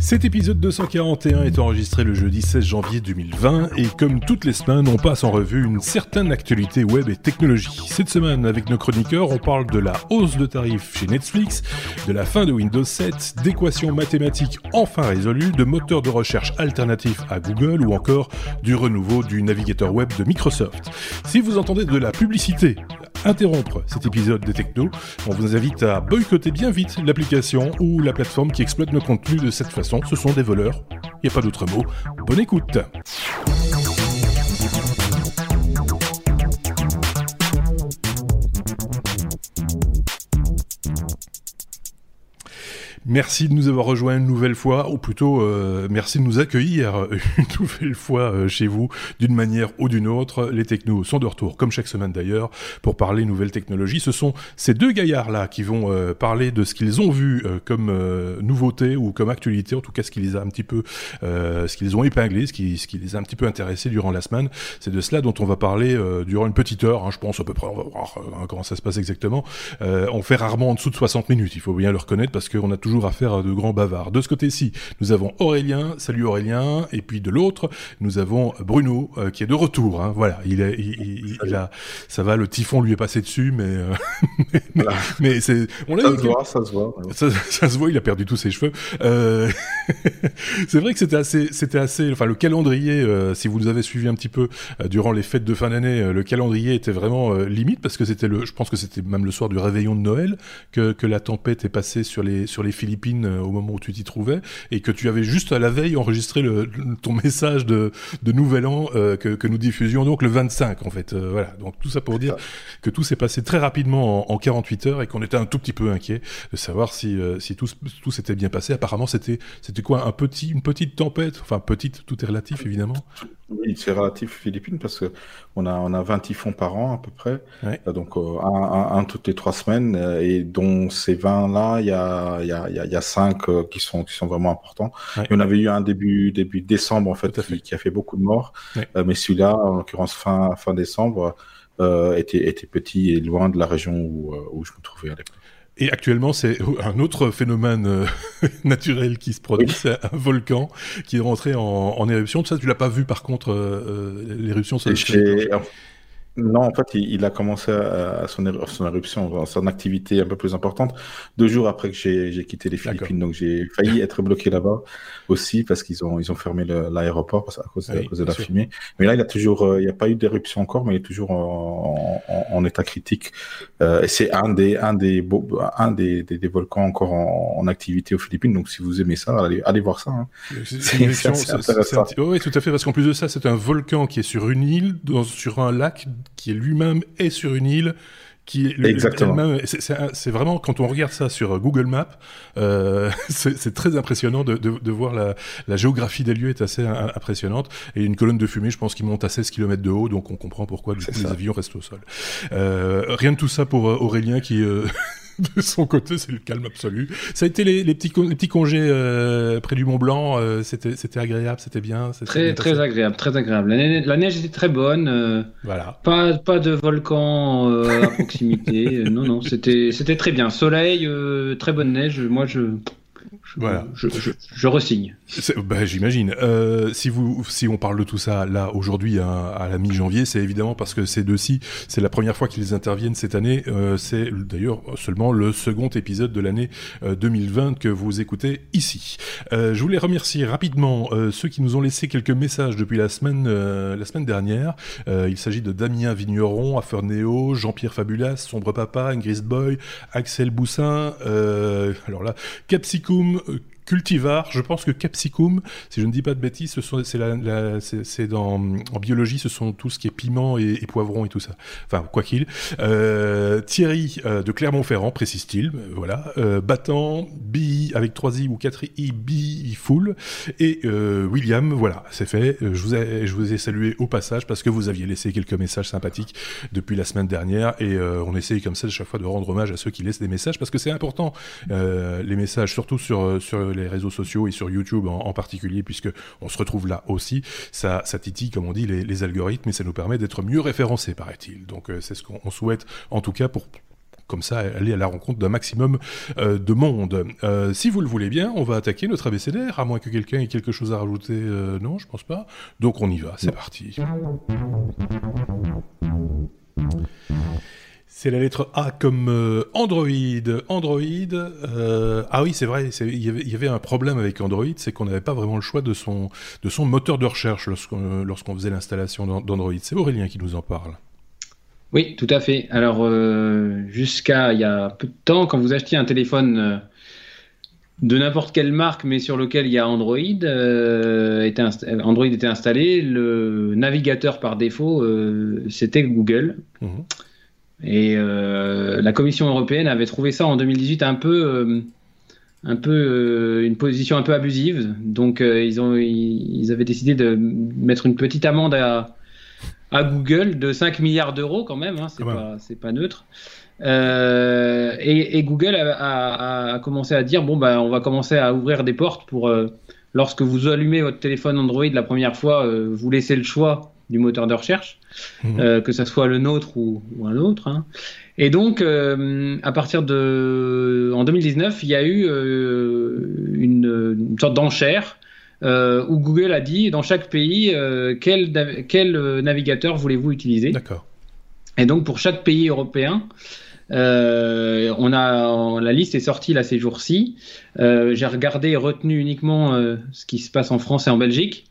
Cet épisode 241 est enregistré le jeudi 16 janvier 2020 et comme toutes les semaines, on passe en revue une certaine actualité web et technologie. Cette semaine, avec nos chroniqueurs, on parle de la hausse de tarifs chez Netflix, de la fin de Windows 7, d'équations mathématiques enfin résolues, de moteurs de recherche alternatifs à Google ou encore du renouveau du navigateur web de Microsoft. Si vous entendez de la publicité, interrompre cet épisode des Technos, on vous invite à boycotter bien vite l'application ou la plateforme qui exploite nos contenus de cette façon. Ce sont des voleurs, il n'y a pas d'autre mot. Bonne écoute. Merci de nous avoir rejoints une nouvelle fois, ou plutôt merci de nous accueillir une nouvelle fois chez vous, d'une manière ou d'une autre. Les technos sont de retour, comme chaque semaine d'ailleurs, pour parler nouvelles technologies. Ce sont ces deux gaillards-là qui vont parler de ce qu'ils ont vu comme nouveauté ou comme actualité, en tout cas ce qui les a un petit peu, ce qu'ils ont épinglé, ce qui les a un petit peu intéressés durant la semaine. C'est de cela dont on va parler durant une petite heure, hein, je pense à peu près, on va voir comment ça se passe exactement. On fait rarement en dessous de 60 minutes, il faut bien le reconnaître, parce qu'on a toujours à faire de grands bavards. De ce côté-ci, nous avons Aurélien. Salut Aurélien. Et puis de l'autre, nous avons Bruno qui est de retour. Hein. Voilà, il a, ça va. Le typhon lui est passé dessus, mais c'est. On l'a dit, ça se voit. Il a perdu tous ses cheveux. C'est vrai que c'était assez. Enfin, le calendrier. Si vous nous avez suivi un petit peu durant les fêtes de fin d'année, le calendrier était vraiment limite parce que c'était le. Je pense que c'était même le soir du réveillon de Noël que la tempête est passée sur les Philippines au moment où tu t'y trouvais et que tu avais juste à la veille enregistré ton message de Nouvel An que nous diffusions donc le 25 en fait, voilà, donc tout ça pour dire que tout s'est passé très rapidement en 48 heures et qu'on était un tout petit peu inquiet de savoir si tout s'était bien passé. Apparemment c'était quoi, une petite tempête, enfin petite, tout est relatif évidemment. Oui, c'est relatif aux Philippines parce que on a 20 typhons par an à peu près, ouais. Donc un toutes les 3 semaines et dont ces 20 là il y a 5 qui sont vraiment importants. Ouais. Et on avait eu un début décembre en fait qui a fait beaucoup de morts, ouais. Mais celui-là en l'occurrence fin décembre était petit et loin de la région où je me trouvais à l'époque. Et actuellement, c'est un autre phénomène naturel qui se produit, c'est un volcan qui est rentré en éruption. Ça, tu l'as pas vu par contre, l'éruption sur le... Non, en fait, il a commencé à son éruption, son activité un peu plus importante, 2 jours après que j'ai quitté les Philippines. D'accord. Donc j'ai failli être bloqué là-bas aussi parce qu'ils ont fermé l'aéroport à cause de la fumée. Mais là, il n'y a pas eu d'éruption encore, mais il est toujours en état critique. Et c'est un des volcans encore en activité aux Philippines. Donc si vous aimez ça, allez voir ça. Hein. C'est oui, tout à fait, parce qu'en plus de ça, c'est un volcan qui est sur une île, sur un lac, qui lui-même est sur une île. Exactement. C'est vraiment, quand on regarde ça sur Google Maps, c'est très impressionnant de voir la géographie des lieux est assez impressionnante. Et une colonne de fumée, je pense, qui monte à 16 km de haut, donc on comprend pourquoi les avions restent au sol. Rien de tout ça pour Aurélien qui... De son côté, c'est le calme absolu. Ça a été les petits congés près du Mont Blanc. C'était agréable, c'était bien. C'était très agréable. La neige était très bonne. Voilà. Pas de volcan à proximité. Non, c'était très bien. Soleil, très bonne neige. Moi, je resigne. J'imagine. Si on parle de tout ça là aujourd'hui à la mi-janvier, c'est évidemment parce que ces deux-ci, c'est la première fois qu'ils interviennent cette année. C'est d'ailleurs seulement le second épisode de l'année 2020 que vous écoutez ici. Je voulais remercier rapidement ceux qui nous ont laissé quelques messages depuis la semaine dernière. Il s'agit de Damien Vigneron, Aferneo, Jean-Pierre Fabulas, Sombre Papa, Ingris Boy, Axel Boussin, alors là, Capsicum, Cultivar, je pense que capsicum, si je ne dis pas de bêtises, c'est dans, en biologie, ce sont tout ce qui est piment et poivron et tout ça. Enfin, quoi qu'il. Thierry de Clermont-Ferrand, précise-t-il, voilà. Battant, BI avec 3i ou 4i, BI full. Et William, voilà, c'est fait. Je vous ai salué au passage parce que vous aviez laissé quelques messages sympathiques depuis la semaine dernière. Et on essaye comme ça chaque fois de rendre hommage à ceux qui laissent des messages parce que c'est important, les messages, surtout sur les réseaux sociaux et sur YouTube en particulier, puisque on se retrouve là aussi, ça titille comme on dit les algorithmes et ça nous permet d'être mieux référencés, paraît-il. Donc c'est ce qu'on souhaite en tout cas pour comme ça aller à la rencontre d'un maximum de monde. Si vous le voulez bien, on va attaquer notre abécédaire, à moins que quelqu'un ait quelque chose à rajouter. Non, je pense pas. Donc on y va, c'est parti. C'est la lettre A comme Android. Ah oui, c'est vrai, il y avait un problème avec Android, c'est qu'on n'avait pas vraiment le choix de son moteur de recherche lorsqu'on faisait l'installation d'Android. C'est Aurélien qui nous en parle. Oui, tout à fait. Alors, jusqu'à il y a peu de temps, quand vous achetiez un téléphone de n'importe quelle marque, mais sur lequel il y a Android était installé, le navigateur par défaut, c'était Google. Mmh. Et la Commission européenne avait trouvé ça en 2018 une position un peu abusive. Donc ils avaient décidé de mettre une petite amende à Google de 5 milliards d'euros quand même. Hein, c'est pas neutre. Et Google a commencé à dire on va commencer à ouvrir des portes pour lorsque vous allumez votre téléphone Android la première fois, vous laissez le choix du moteur de recherche, que ça soit le nôtre ou un autre. Hein. Et donc, en 2019, il y a eu une sorte d'enchère où Google a dit, dans chaque pays, quel navigateur voulez-vous utiliser ? D'accord. Et donc, pour chaque pays européen, la liste est sortie là ces jours-ci. J'ai regardé et retenu uniquement ce qui se passe en France et en Belgique.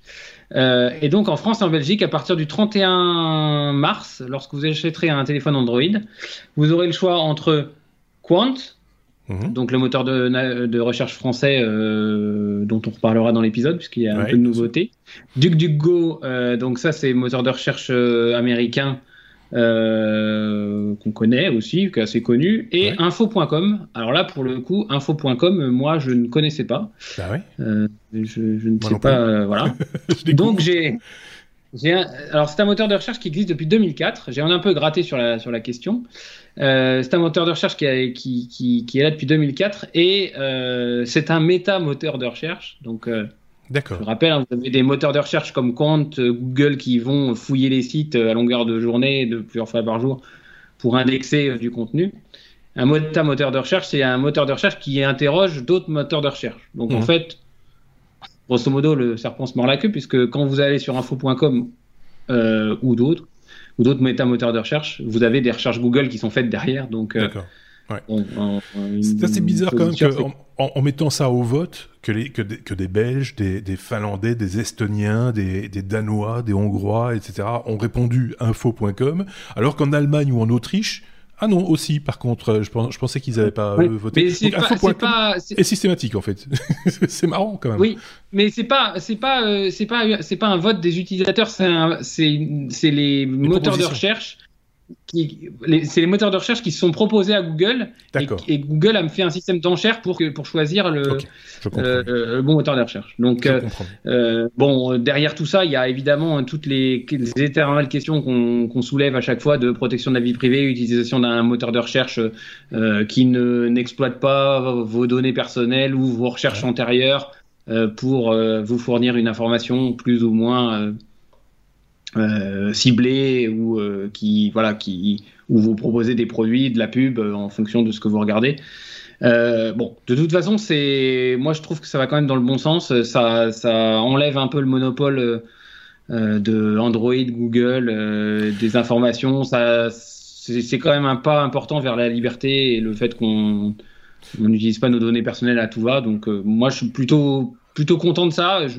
Et donc en France et en Belgique, à partir du 31 mars, lorsque vous achèterez un téléphone Android, vous aurez le choix entre Qwant, donc le moteur de recherche français dont on reparlera dans l'épisode puisqu'il y a un peu de nouveauté, DuckDuckGo, donc ça c'est moteur de recherche américain qu'on connaît aussi, qui est assez connu, et info.com. alors là pour le coup, info.com, moi je ne connaissais pas. Je ne sais pas, voilà. Donc alors c'est un moteur de recherche qui existe depuis 2004. J'ai un peu gratté sur la question. C'est un moteur de recherche qui est là depuis 2004 et c'est un méta moteur de recherche. Donc d'accord. Je rappelle, hein, vous avez des moteurs de recherche comme Qwant, Google qui vont fouiller les sites à longueur de journée, de plusieurs fois par jour, pour indexer du contenu. Un moteur de recherche, c'est un moteur de recherche qui interroge d'autres moteurs de recherche. Donc en fait, grosso modo, le serpent se mord la queue, puisque quand vous allez sur info.com ou d'autres métamoteurs de recherche, vous avez des recherches Google qui sont faites derrière. Donc, d'accord. Ouais. C'est assez bizarre quand même qu'en mettant ça au vote, que des Belges, des Finlandais, des Estoniens, des Danois, des Hongrois, etc. ont répondu info.com, alors qu'en Allemagne ou en Autriche, ah non, aussi, par contre, je pensais qu'ils n'avaient pas voté. Mais c'est c'est systématique, en fait. C'est marrant, quand même. Oui, mais c'est pas un vote des utilisateurs, c'est les moteurs de recherche. C'est les moteurs de recherche qui se sont proposés à Google et Google a fait un système d'enchères pour choisir le bon moteur de recherche. Donc derrière tout ça, il y a évidemment toutes les éternelles questions qu'on soulève à chaque fois de protection de la vie privée, utilisation d'un moteur de recherche qui n'exploite pas vos données personnelles ou vos recherches antérieures pour vous fournir une information plus ou moins ciblés ou où vous proposez des produits, de la pub en fonction de ce que vous regardez. De toute façon, moi je trouve que ça va quand même dans le bon sens. Ça enlève un peu le monopole de Android, Google, des informations. Ça, c'est quand même un pas important vers la liberté et le fait qu'on n'utilise pas nos données personnelles à tout va. Donc moi je suis plutôt content de ça. Je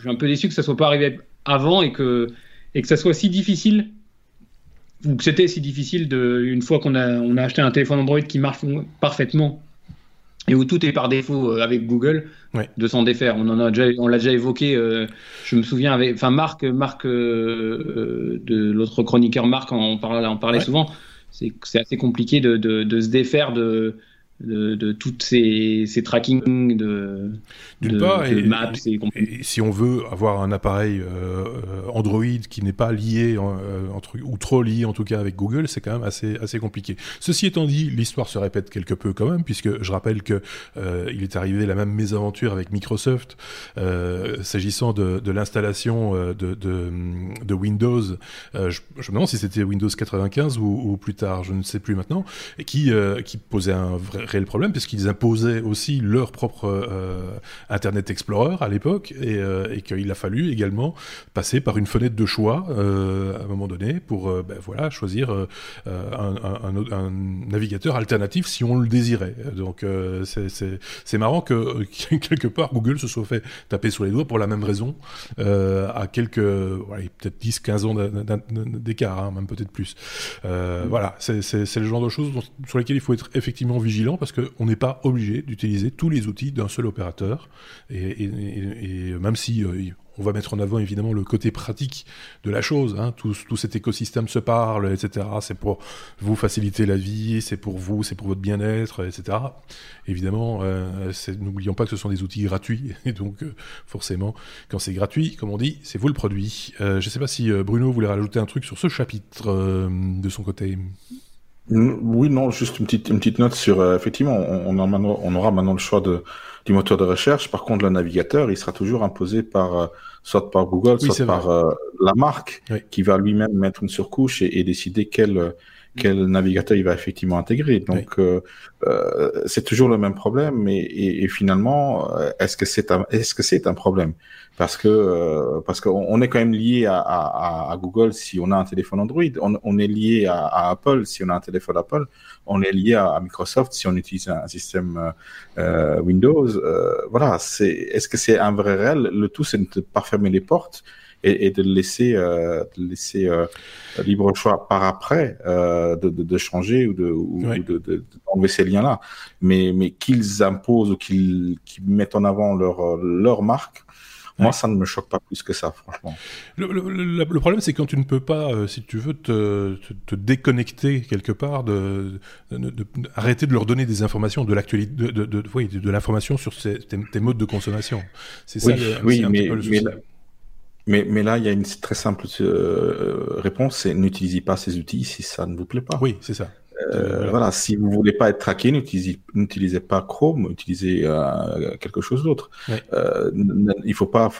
suis un peu déçu que ça soit pas arrivé avant et que ça soit si difficile, ou que c'était si difficile, une fois qu'on a acheté un téléphone Android qui marche parfaitement et où tout est par défaut avec Google, de s'en défaire. On l'a déjà évoqué, je me souviens, Marc, de l'autre chroniqueur Marc, on parlait souvent, c'est assez compliqué de se défaire de toutes ces trackings d'une part, de maps et si on veut avoir un appareil Android qui n'est pas lié ou trop lié en tout cas avec Google, c'est quand même assez compliqué. Ceci étant dit, l'histoire se répète quelque peu quand même, puisque je rappelle que il est arrivé la même mésaventure avec Microsoft s'agissant de l'installation de Windows. Je me demande si c'était Windows 95 ou plus tard, je ne sais plus maintenant, et qui posait un réel problème, puisqu'ils imposaient aussi leur propre Internet Explorer à l'époque, et qu'il a fallu également passer par une fenêtre de choix à un moment donné pour choisir un navigateur alternatif si on le désirait. Donc c'est marrant que quelque part Google se soit fait taper sur les doigts pour la même raison à quelques peut-être 10-15 ans d'écart, hein, même peut-être plus. C'est le genre de choses sur lesquelles il faut être effectivement vigilant, parce qu'on n'est pas obligé d'utiliser tous les outils d'un seul opérateur, et même si on va mettre en avant évidemment le côté pratique de la chose, hein, tout cet écosystème se parle, etc. C'est pour vous faciliter la vie, c'est pour vous, c'est pour votre bien-être, etc. Évidemment, n'oublions pas que ce sont des outils gratuits, et donc forcément, quand c'est gratuit, comme on dit, c'est vous le produit. Je ne sais pas si Bruno voulait rajouter un truc sur ce chapitre de son côté. Oui, non, juste une petite note sur effectivement, on aura maintenant le choix du moteur de recherche. Par contre, le navigateur, il sera toujours imposé soit par Google, soit par la marque, qui va lui-même mettre une surcouche et décider quel navigateur il va effectivement intégrer. Donc, c'est toujours le même problème. Et finalement, est-ce que c'est un problème? Parce qu'on est quand même lié à Google si on a un téléphone Android, on est lié à Apple si on a un téléphone Apple, on est lié à Microsoft si on utilise un système Windows. Est-ce que c'est un vrai réel? Le tout, c'est de ne pas fermer les portes et de laisser libre choix par après de changer ou d'enlever ces liens-là. Mais qu'ils imposent ou qu'ils mettent en avant leur marque, moi, ça ne me choque pas plus que ça, franchement. Le problème, c'est quand tu ne peux pas, si tu veux, te déconnecter quelque part, arrêter de leur donner des informations de l'actualité, de l'information sur tes modes de consommation. C'est ça, c'est un petit peu le souci. Mais là, il y a une très simple réponse, c'est n'utilisez pas ces outils si ça ne vous plaît pas. Oui, c'est ça. Si vous voulez pas être traqué, n'utilisez pas Chrome, utilisez quelque chose d'autre. Ouais. Il faut pas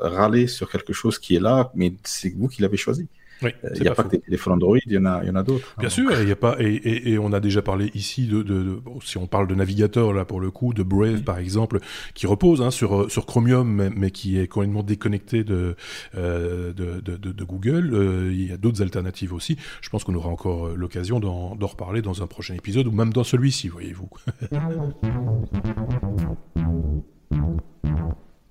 râler sur quelque chose qui est là, mais c'est vous qui l'avez choisi. Il n'y a pas que des téléphones Android, il y en a d'autres. Bien sûr, il y a pas, et on a déjà parlé ici si on parle de navigateur là pour le coup, de Brave par exemple, qui repose sur Chromium, mais qui est complètement déconnecté de Google. Il y a d'autres alternatives aussi. Je pense qu'on aura encore l'occasion d'en reparler dans un prochain épisode, ou même dans celui-ci, voyez-vous.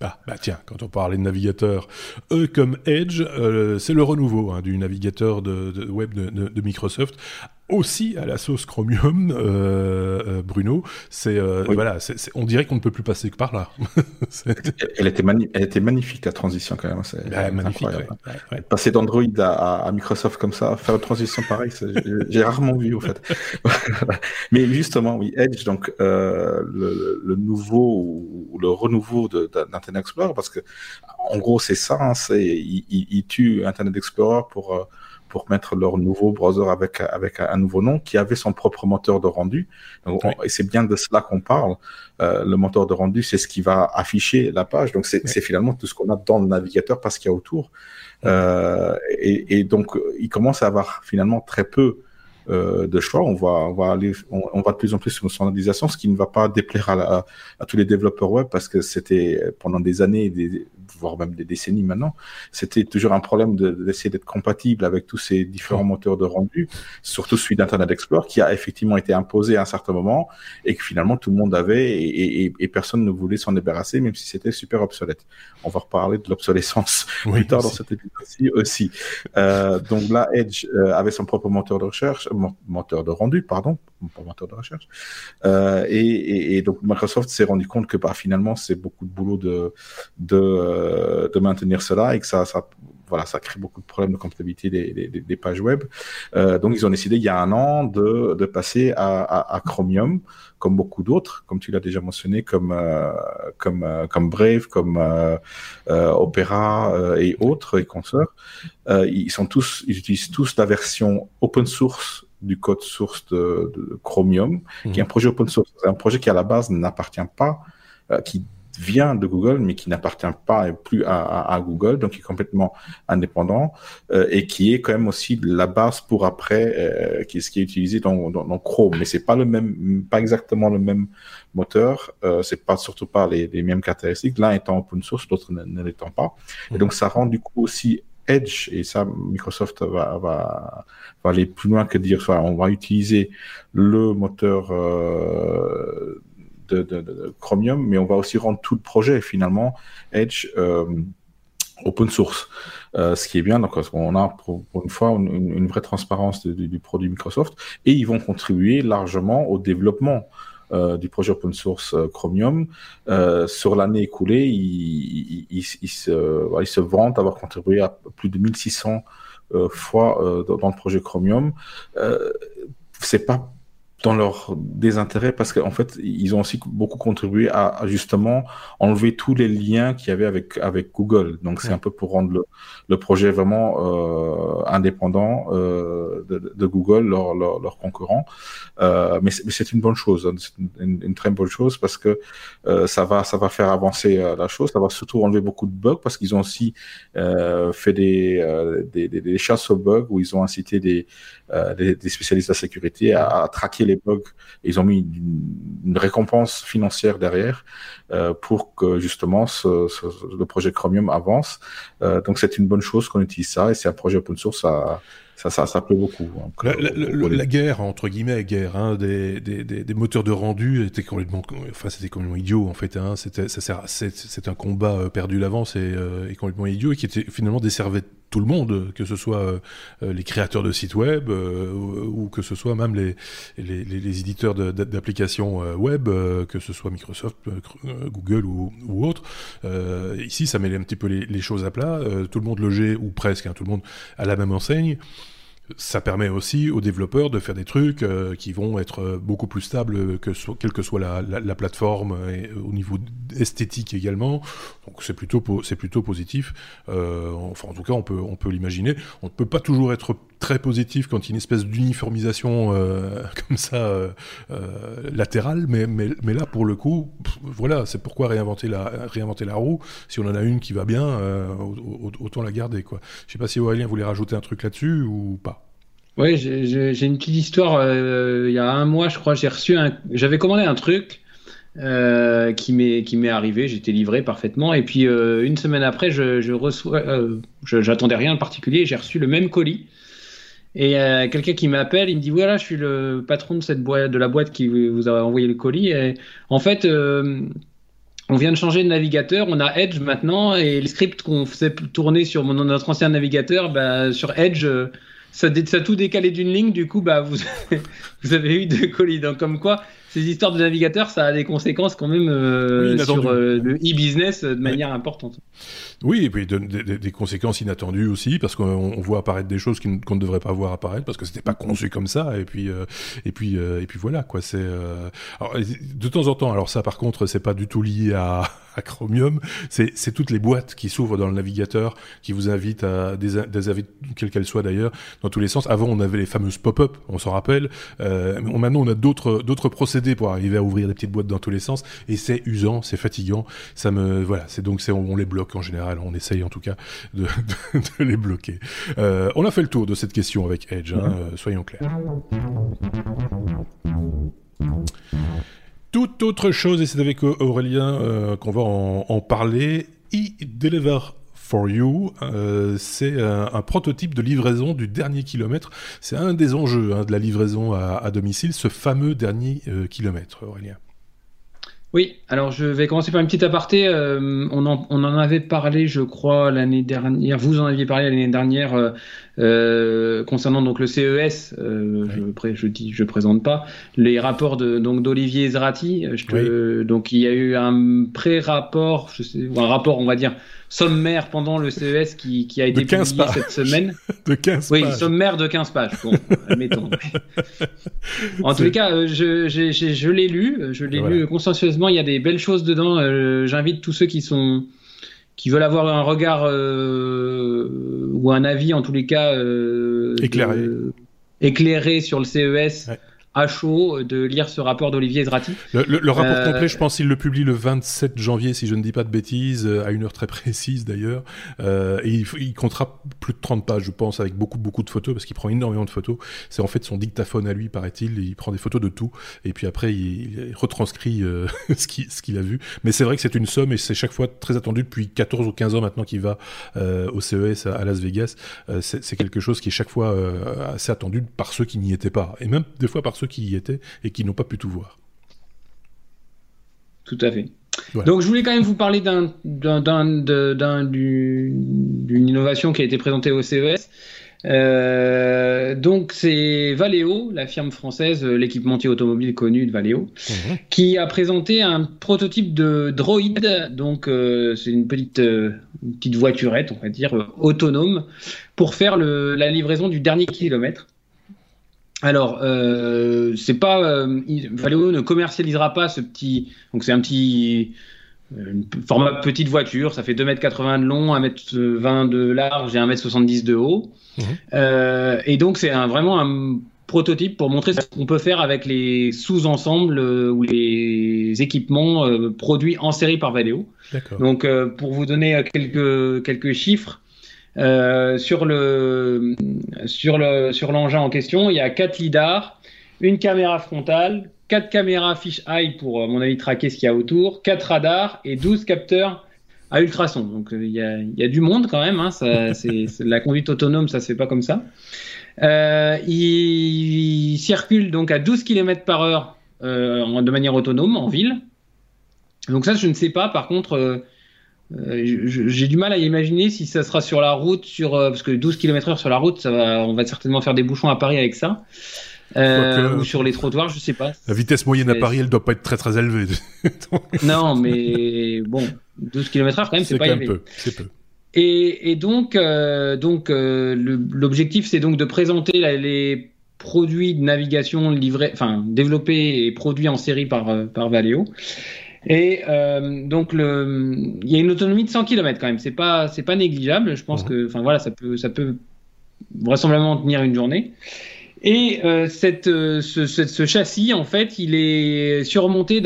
Ah, tiens, quand on parlait de navigateur, E comme Edge, c'est le renouveau du navigateur de web de Microsoft, aussi à la sauce Chromium, Bruno. On dirait qu'on ne peut plus passer que par là. Elle était magnifique, la transition, quand même. C'est magnifique, ouais. Passer d'Android à Microsoft comme ça, faire une transition pareille, j'ai rarement vu, au fait. Mais justement, Edge, donc le nouveau ou le renouveau d'Internet Explorer, parce que en gros c'est ça, ils tuent Internet Explorer pour mettre leur nouveau browser avec un nouveau nom qui avait son propre moteur de rendu. Donc, et c'est bien de cela qu'on parle. Le moteur de rendu, c'est ce qui va afficher la page. Donc c'est finalement tout ce qu'on a dans le navigateur, parce qu'il y a autour. Et donc il commence à avoir finalement très peu de choix. On va de plus en plus sur une standardisation, ce qui ne va pas déplaire à tous les développeurs web, parce que c'était pendant des années, voire même des décennies maintenant, c'était toujours un problème d'essayer d'être compatible avec tous ces différents moteurs de rendu, surtout celui d'Internet Explorer, qui a effectivement été imposé à un certain moment, et que finalement tout le monde avait, et personne ne voulait s'en débarrasser, même si c'était super obsolète. On va reparler de l'obsolescence plus tard dans cet épisode-ci aussi. Donc là, Edge avait son propre moteur de recherche. Et donc Microsoft s'est rendu compte que finalement c'est beaucoup de boulot de maintenir cela, et que ça voilà, ça crée beaucoup de problèmes de compatibilité des pages web. Donc, ils ont décidé il y a un an de passer à Chromium, comme beaucoup d'autres, comme tu l'as déjà mentionné, comme Brave, comme Opera et autres, et consorts. Ils utilisent tous la version open source du code source de Chromium, qui est un projet open source. C'est un projet qui, à la base, n'appartient pas, qui vient de Google, mais qui n'appartient pas et plus à Google, donc qui est complètement indépendant, et qui est quand même aussi la base pour après, qui est utilisé dans Chrome. Mais c'est pas le même, pas exactement le même moteur, c'est pas, surtout pas les mêmes caractéristiques, l'un étant open source, l'autre ne l'étant pas. Et donc, ça rend du coup aussi Edge, et ça, Microsoft va aller plus loin que dire, enfin, on va utiliser le moteur, de Chromium, mais on va aussi rendre tout le projet finalement Edge open source, ce qui est bien. Donc on a pour une fois une vraie transparence du produit Microsoft, et ils vont contribuer largement au développement du projet open source Chromium. Sur l'année écoulée, ils se vantent d'avoir contribué à plus de 1600 fois dans le projet Chromium. C'est pas dans leur désintérêt, parce qu'en fait, ils ont aussi beaucoup contribué à justement enlever tous les liens qu'il y avait avec Google. Donc, c'est un peu pour rendre le projet vraiment indépendant de Google, leur concurrent. Mais c'est une bonne chose, hein. C'est une très bonne chose, parce que ça va faire avancer la chose. Ça va surtout enlever beaucoup de bugs, parce qu'ils ont aussi fait des chasses aux bugs, où ils ont incité des spécialistes de la sécurité à traquer les bugs. Ils ont mis une récompense financière derrière pour que justement le projet Chromium avance. Donc c'est une bonne chose qu'on utilise ça, et c'est un projet open source, ça plaît beaucoup. Donc, la guerre, entre guillemets, hein, des moteurs de rendu était complètement idiot en fait. Hein, c'est un combat perdu d'avance et complètement idiot, et qui était finalement desservait tout le monde, que ce soit les créateurs de sites web ou que ce soit même les éditeurs d'applications web, que ce soit Microsoft, Google ou autres. Ici, ça met un petit peu les choses à plat. Tout le monde logé, ou presque, hein, tout le monde à la même enseigne. Ça permet aussi aux développeurs de faire des trucs qui vont être beaucoup plus stables, quelle que soit la plateforme, et au niveau esthétique également. Donc c'est plutôt positif. Enfin, en tout cas, on peut l'imaginer. On ne peut pas toujours être très positif quand il y a une espèce d'uniformisation comme ça latérale, mais là, pour le coup, voilà, c'est pourquoi réinventer la roue. Si on en a une qui va bien, autant la garder, quoi. Je ne sais pas si Aurélien voulait rajouter un truc là-dessus ou pas. Oui, j'ai une petite histoire. Il y a un mois, je crois, j'avais commandé un truc qui m'est arrivé. J'étais livré parfaitement, et puis une semaine après, j'attendais rien de particulier. J'ai reçu le même colis, et quelqu'un qui m'appelle, il me dit voilà, je suis le patron de la boîte qui vous a envoyé le colis. Et en fait, on vient de changer de navigateur, on a Edge maintenant, et les scripts qu'on faisait tourner sur notre ancien navigateur, bah, sur Edge. Ça a tout décalé d'une ligne, du coup, bah, vous avez eu deux colis. Donc, comme quoi, ces histoires de navigateurs, ça a des conséquences quand même sur le e-business de manière importante. Oui, et puis des conséquences inattendues aussi, parce qu'on voit apparaître des choses qu'on ne devrait pas voir apparaître, parce que c'était pas conçu comme ça. Et puis voilà, quoi. C'est alors, de temps en temps. Alors ça, par contre, c'est pas du tout lié à Chromium. C'est toutes les boîtes qui s'ouvrent dans le navigateur, qui vous invitent à des avis, quelles qu'elles soient d'ailleurs, dans tous les sens. Avant, on avait les fameuses pop-up, on s'en rappelle. Maintenant, on a d'autres procédés pour arriver à ouvrir des petites boîtes dans tous les sens, et c'est usant, c'est fatigant. On les bloque en général. On essaye en tout cas de les bloquer. On a fait le tour de cette question avec Edge, hein, soyons clairs. Toute autre chose, et c'est avec Aurélien qu'on va en parler. E-Deliver for You, c'est un prototype de livraison du dernier kilomètre. C'est un des enjeux, hein, de la livraison à domicile, ce fameux dernier kilomètre, Aurélien. Oui, alors je vais commencer par une petite aparté. On en avait parlé, je crois, l'année dernière. Vous en aviez parlé l'année dernière concernant donc le CES. Je présente pas les rapports d'Olivier Zerati. Donc il y a eu un pré-rapport, un rapport, on va dire, sommaire pendant le CES qui a été publié cette semaine. De 15 pages. Oui, sommaire de 15 pages. Bon, admettons. En tous les cas, je l'ai lu. Je l'ai lu consciencieusement. Il y a des belles choses dedans. J'invite tous ceux qui veulent avoir un regard ou un avis, en tous les cas, éclairé sur le CES. Ouais. À chaud de lire ce rapport d'Olivier Zerati. Le rapport complet, je pense qu'il le publie le 27 janvier, si je ne dis pas de bêtises, à une heure très précise d'ailleurs. Et il comptera plus de 30 pages, je pense, avec beaucoup de photos, parce qu'il prend énormément de photos. C'est en fait son dictaphone à lui, paraît-il. Il prend des photos de tout, et puis après il retranscrit ce qu'il a vu. Mais c'est vrai que c'est une somme, et c'est chaque fois très attendu depuis 14 ou 15 ans maintenant qu'il va au CES à Las Vegas. C'est quelque chose qui est chaque fois assez attendu par ceux qui n'y étaient pas, et même des fois par ceux qui y étaient et qui n'ont pas pu tout voir. Tout à fait. Voilà. Donc je voulais quand même vous parler d'une innovation qui a été présentée au CES. Donc c'est Valeo, la firme française, l'équipementier automobile connu de Valeo, qui a présenté un prototype de droïde. Donc c'est une petite voiturette, on va dire, autonome, pour faire la livraison du dernier kilomètre. Alors, c'est pas Valeo ne commercialisera pas ce petit. Donc c'est format petite voiture. Ça fait 2,80 m de long, 1,20 m de large et 1,70 m de haut. Et donc c'est vraiment un prototype pour montrer ce qu'on peut faire avec les sous-ensembles ou les équipements produits en série par Valeo. D'accord. Donc pour vous donner quelques chiffres. Sur l'engin en question, il y a 4 lidars, une caméra frontale, 4 caméras fisheye pour, à mon avis, traquer ce qu'il y a autour, 4 radars et 12 capteurs à ultrasons. Donc il y a du monde quand même, hein, ça, c'est la conduite autonome, ça se fait pas comme ça. Il circule donc à 12 km par heure de manière autonome en ville. Donc ça, je ne sais pas, par contre... j'ai du mal à imaginer si ça sera sur la route, parce que 12 km/h sur la route, on va certainement faire des bouchons à Paris avec ça, ou sur les trottoirs, je sais pas. La vitesse moyenne à Paris, elle doit pas être très très élevée. Non, mais bon, 12 km/h quand même, c'est pas élevé. C'est peu. Et donc, l'objectif, c'est donc de présenter les produits de navigation développés et produits en série par Valeo. Et donc il y a une autonomie de 100 km quand même, c'est pas négligeable, je pense que ça peut vraisemblablement tenir une journée. Et ce châssis, en fait, il est surmonté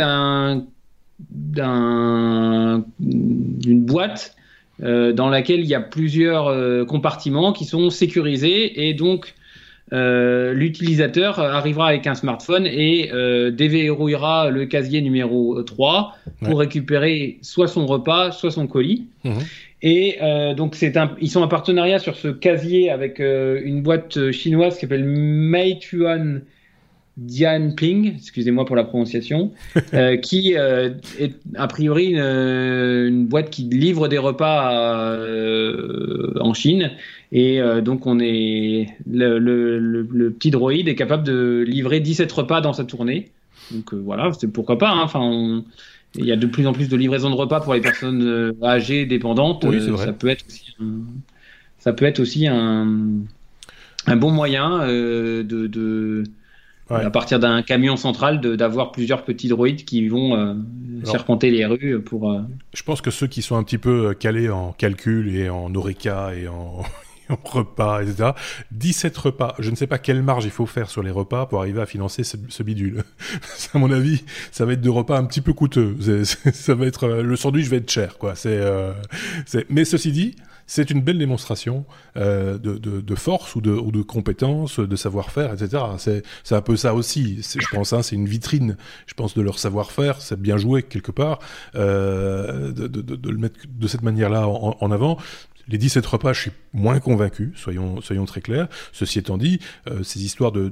d'une boîte dans laquelle il y a plusieurs compartiments qui sont sécurisés, et donc l'utilisateur arrivera avec un smartphone et déverrouillera le casier numéro 3 pour récupérer soit son repas, soit son colis. Et donc ils sont en partenariat sur ce casier avec une boîte chinoise qui s'appelle Meituan Dianping, excusez-moi pour la prononciation, qui est a priori une boîte qui livre des repas en Chine, et donc le petit droïde est capable de livrer 17 repas dans sa tournée. Donc voilà, c'est pourquoi pas, hein. Il y a de plus en plus de livraisons de repas pour les personnes âgées, dépendantes. Oui, c'est vrai. Ça peut être aussi un bon moyen de à partir d'un camion central, d'avoir plusieurs petits droïdes qui vont serpenter les rues pour... Je pense que ceux qui sont un petit peu calés en calcul et en horeca et en repas, etc. 17 repas. Je ne sais pas quelle marge il faut faire sur les repas pour arriver à financer ce bidule. À mon avis, ça va être des repas un petit peu coûteux. Ça va être, le sandwich va être cher, quoi. Mais ceci dit, c'est une belle démonstration de force ou de compétence, de savoir-faire, etc. C'est un peu ça aussi, je pense, hein, c'est une vitrine, je pense, de leur savoir-faire. C'est bien joué quelque part de le mettre de cette manière-là en avant. Les 17 repas, je suis moins convaincu, soyons très clairs. Ceci étant dit, ces histoires de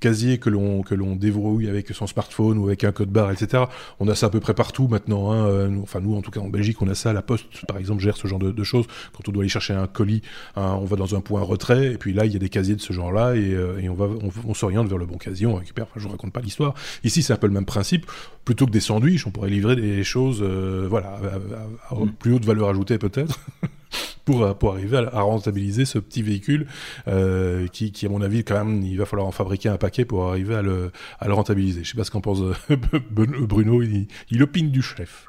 casier que l'on déverrouille avec son smartphone ou avec un code barre, etc. On a ça à peu près partout maintenant, hein. Enfin, nous, en tout cas, en Belgique, on a ça. La Poste, par exemple, gère ce genre de choses. Quand on doit aller chercher un colis, on va dans un point retrait, et puis là, il y a des casiers de ce genre-là, et on s'oriente vers le bon casier, on récupère. Enfin, je vous raconte pas l'histoire. Ici, c'est un peu le même principe. Plutôt que des sandwichs, on pourrait livrer des choses, à plus haute valeur ajoutée, peut-être. Pour arriver à rentabiliser ce petit véhicule qui, à mon avis, quand même, il va falloir en fabriquer un paquet pour arriver à le rentabiliser. Je ne sais pas ce qu'en pense Bruno, il opine du chef.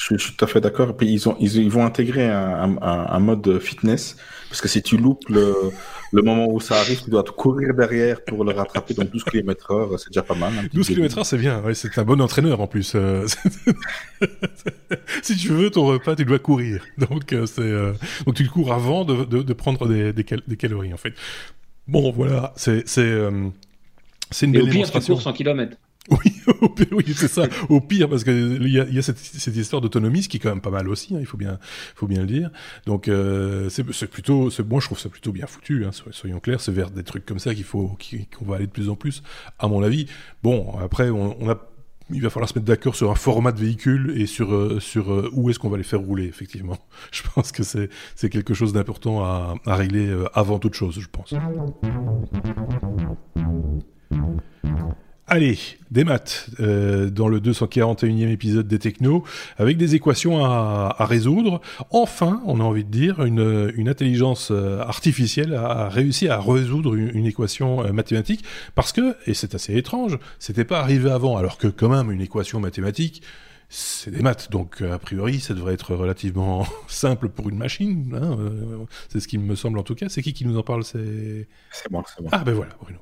Je suis tout à fait d'accord. Et puis ils vont intégrer un mode fitness, parce que si tu loupes le moment où ça arrive, tu dois te courir derrière pour le rattraper. Donc 12 km/h, c'est déjà pas mal. 12 km/h, c'est bien. Ouais, c'est un bon entraîneur en plus. Si tu veux ton repas, tu dois courir. Donc tu cours avant de prendre des calories en fait. Bon voilà, c'est une belle démonstration. Au pire, tu cours 100 km. Oui, c'est ça. Au pire, parce que il y a cette histoire d'autonomie, ce qui est quand même pas mal aussi. Hein, il faut bien le dire. Donc moi je trouve ça plutôt bien foutu. Hein, soyons clairs, c'est vers des trucs comme ça qu'on va aller de plus en plus, à mon avis. Bon, après il va falloir se mettre d'accord sur un format de véhicule et sur où est-ce qu'on va les faire rouler, effectivement. Je pense que c'est quelque chose d'important à régler avant toute chose, je pense. Allez, des maths dans le 241e épisode des Technos, avec des équations à résoudre. Enfin, on a envie de dire, une intelligence artificielle a réussi à résoudre une équation mathématique, parce que, et c'est assez étrange, c'était pas arrivé avant, alors que quand même une équation mathématique, c'est des maths, donc a priori ça devrait être relativement simple pour une machine, hein, c'est ce qui me semble en tout cas. C'est qui nous en parle? C'est moi, c'est moi. Ah ben voilà, Bruno.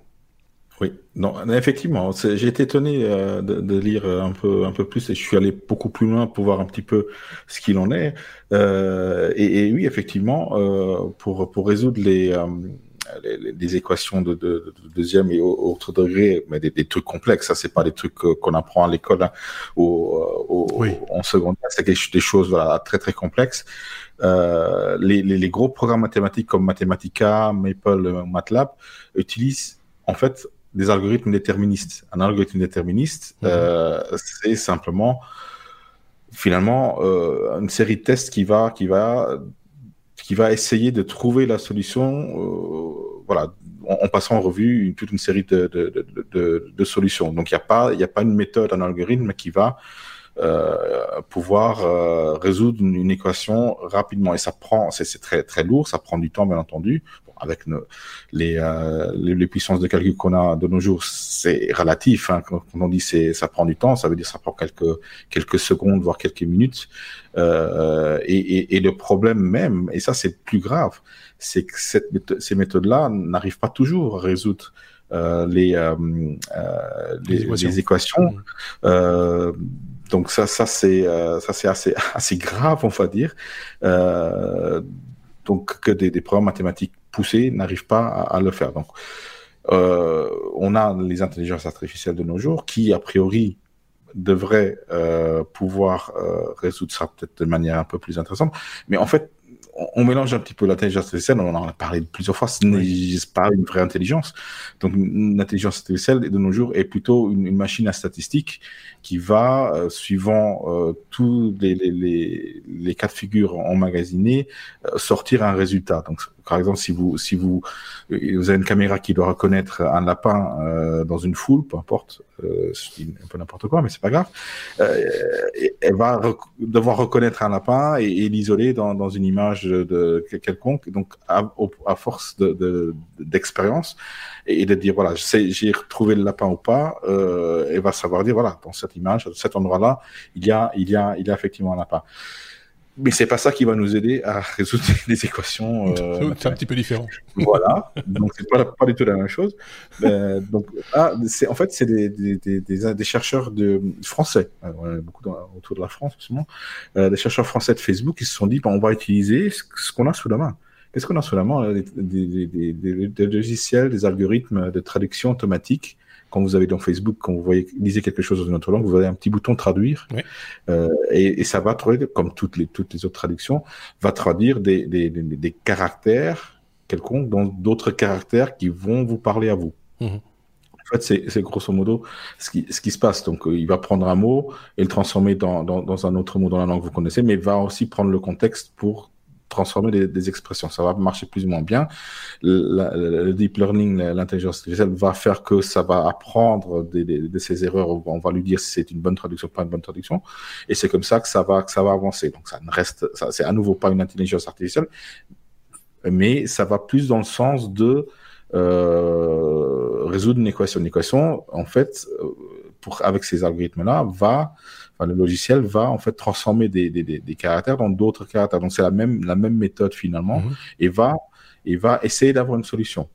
Oui, non, effectivement, j'ai été étonné de lire un peu plus, et je suis allé beaucoup plus loin pour voir un petit peu ce qu'il en est. Et oui, effectivement, pour résoudre les équations de deuxième et autre degré, mais des trucs complexes, ça c'est pas des trucs qu'on apprend à l'école, hein, en secondaire, c'est des choses voilà très très complexes. Les gros programmes mathématiques comme Mathematica, Maple, Matlab utilisent en fait des algorithmes déterministes. Un algorithme déterministe, c'est simplement, finalement, une série de tests qui va essayer de trouver la solution, en passant en revue toute une série de solutions. Donc, il n'y a pas une méthode, un algorithme qui va pouvoir résoudre une équation rapidement. Et ça prend, c'est très très lourd, ça prend du temps, bien entendu. Avec les puissances de calcul qu'on a de nos jours, c'est relatif. Hein. Quand on dit ça prend du temps, ça veut dire ça prend quelques secondes, voire quelques minutes. Et le problème même, et ça c'est plus grave, c'est que ces méthodes-là n'arrivent pas toujours à résoudre les équations. Donc ça c'est assez grave, on va dire. Donc que des programmes mathématiques poussés n'arrivent pas à le faire. Donc, on a les intelligences artificielles de nos jours qui, a priori, devraient pouvoir résoudre ça peut-être de manière un peu plus intéressante. Mais en fait, on mélange un petit peu l'intelligence artificielle, on en a parlé plusieurs fois, ce n'est pas une vraie intelligence. Donc, l'intelligence artificielle de nos jours est plutôt une machine à statistiques qui va, suivant tous les cas de figure emmagasinés, sortir un résultat. Donc, par exemple, si vous avez une caméra qui doit reconnaître un lapin dans une foule, peu importe, je dis un peu n'importe quoi, mais c'est pas grave, elle va devoir reconnaître un lapin et l'isoler dans une image de quelconque. Donc, à force d'expérience et de dire voilà, j'ai retrouvé le lapin ou pas, elle va savoir dire voilà, dans cette image, à cet endroit-là, il y a effectivement un lapin. Mais c'est pas ça qui va nous aider à résoudre les équations. C'est un petit peu différent. Voilà. Donc c'est pas du tout la même chose. Donc là, c'est des chercheurs de français. On est beaucoup autour de la France en ce moment. Des chercheurs français de Facebook qui se sont dit on va utiliser ce qu'on a sous la main. Qu'est-ce qu'on a sous la main? Des logiciels, des algorithmes de traduction automatique. Quand vous avez dans Facebook, quand vous lisez quelque chose dans une autre langue, vous avez un petit bouton traduire, oui. Et ça va traduire, comme toutes les autres traductions, va traduire des caractères quelconques dans d'autres caractères qui vont vous parler à vous. Mmh. En fait, c'est grosso modo ce qui se passe. Donc, il va prendre un mot et le transformer dans un autre mot dans la langue que vous connaissez, mais va aussi prendre le contexte pour transformer des expressions. Ça va marcher plus ou moins bien. Le deep learning, l'intelligence artificielle, va faire que ça va apprendre de ses erreurs. On va lui dire si c'est une bonne traduction ou pas une bonne traduction. Et c'est comme ça que ça va avancer. Donc, c'est à nouveau pas une intelligence artificielle, mais ça va plus dans le sens de résoudre une équation. Une équation, en fait, avec ces algorithmes-là, le logiciel va en fait transformer des caractères dans d'autres caractères. Donc c'est la même méthode finalement, et va essayer d'avoir une solution.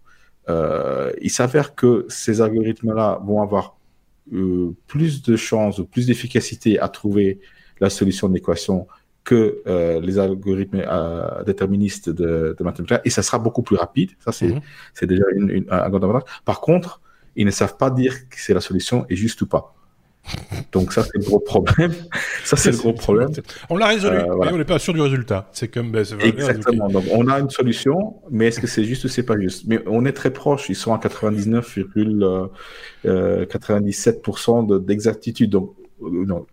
Il s'avère que ces algorithmes-là vont avoir plus de chances ou plus d'efficacité à trouver la solution de l'équation que les algorithmes déterministes de mathématiques, et ça sera beaucoup plus rapide. Ça, c'est déjà un grand avantage. Par contre, ils ne savent pas dire si c'est la solution est juste ou pas. Donc ça, c'est le gros problème. On l'a résolu, voilà. Mais on n'est pas sûr du résultat. C'est comme exactement. Donc, on a une solution, mais est-ce que c'est juste ou c'est pas juste? Mais on est très proche. Ils sont à 99,97% d'exactitude. Donc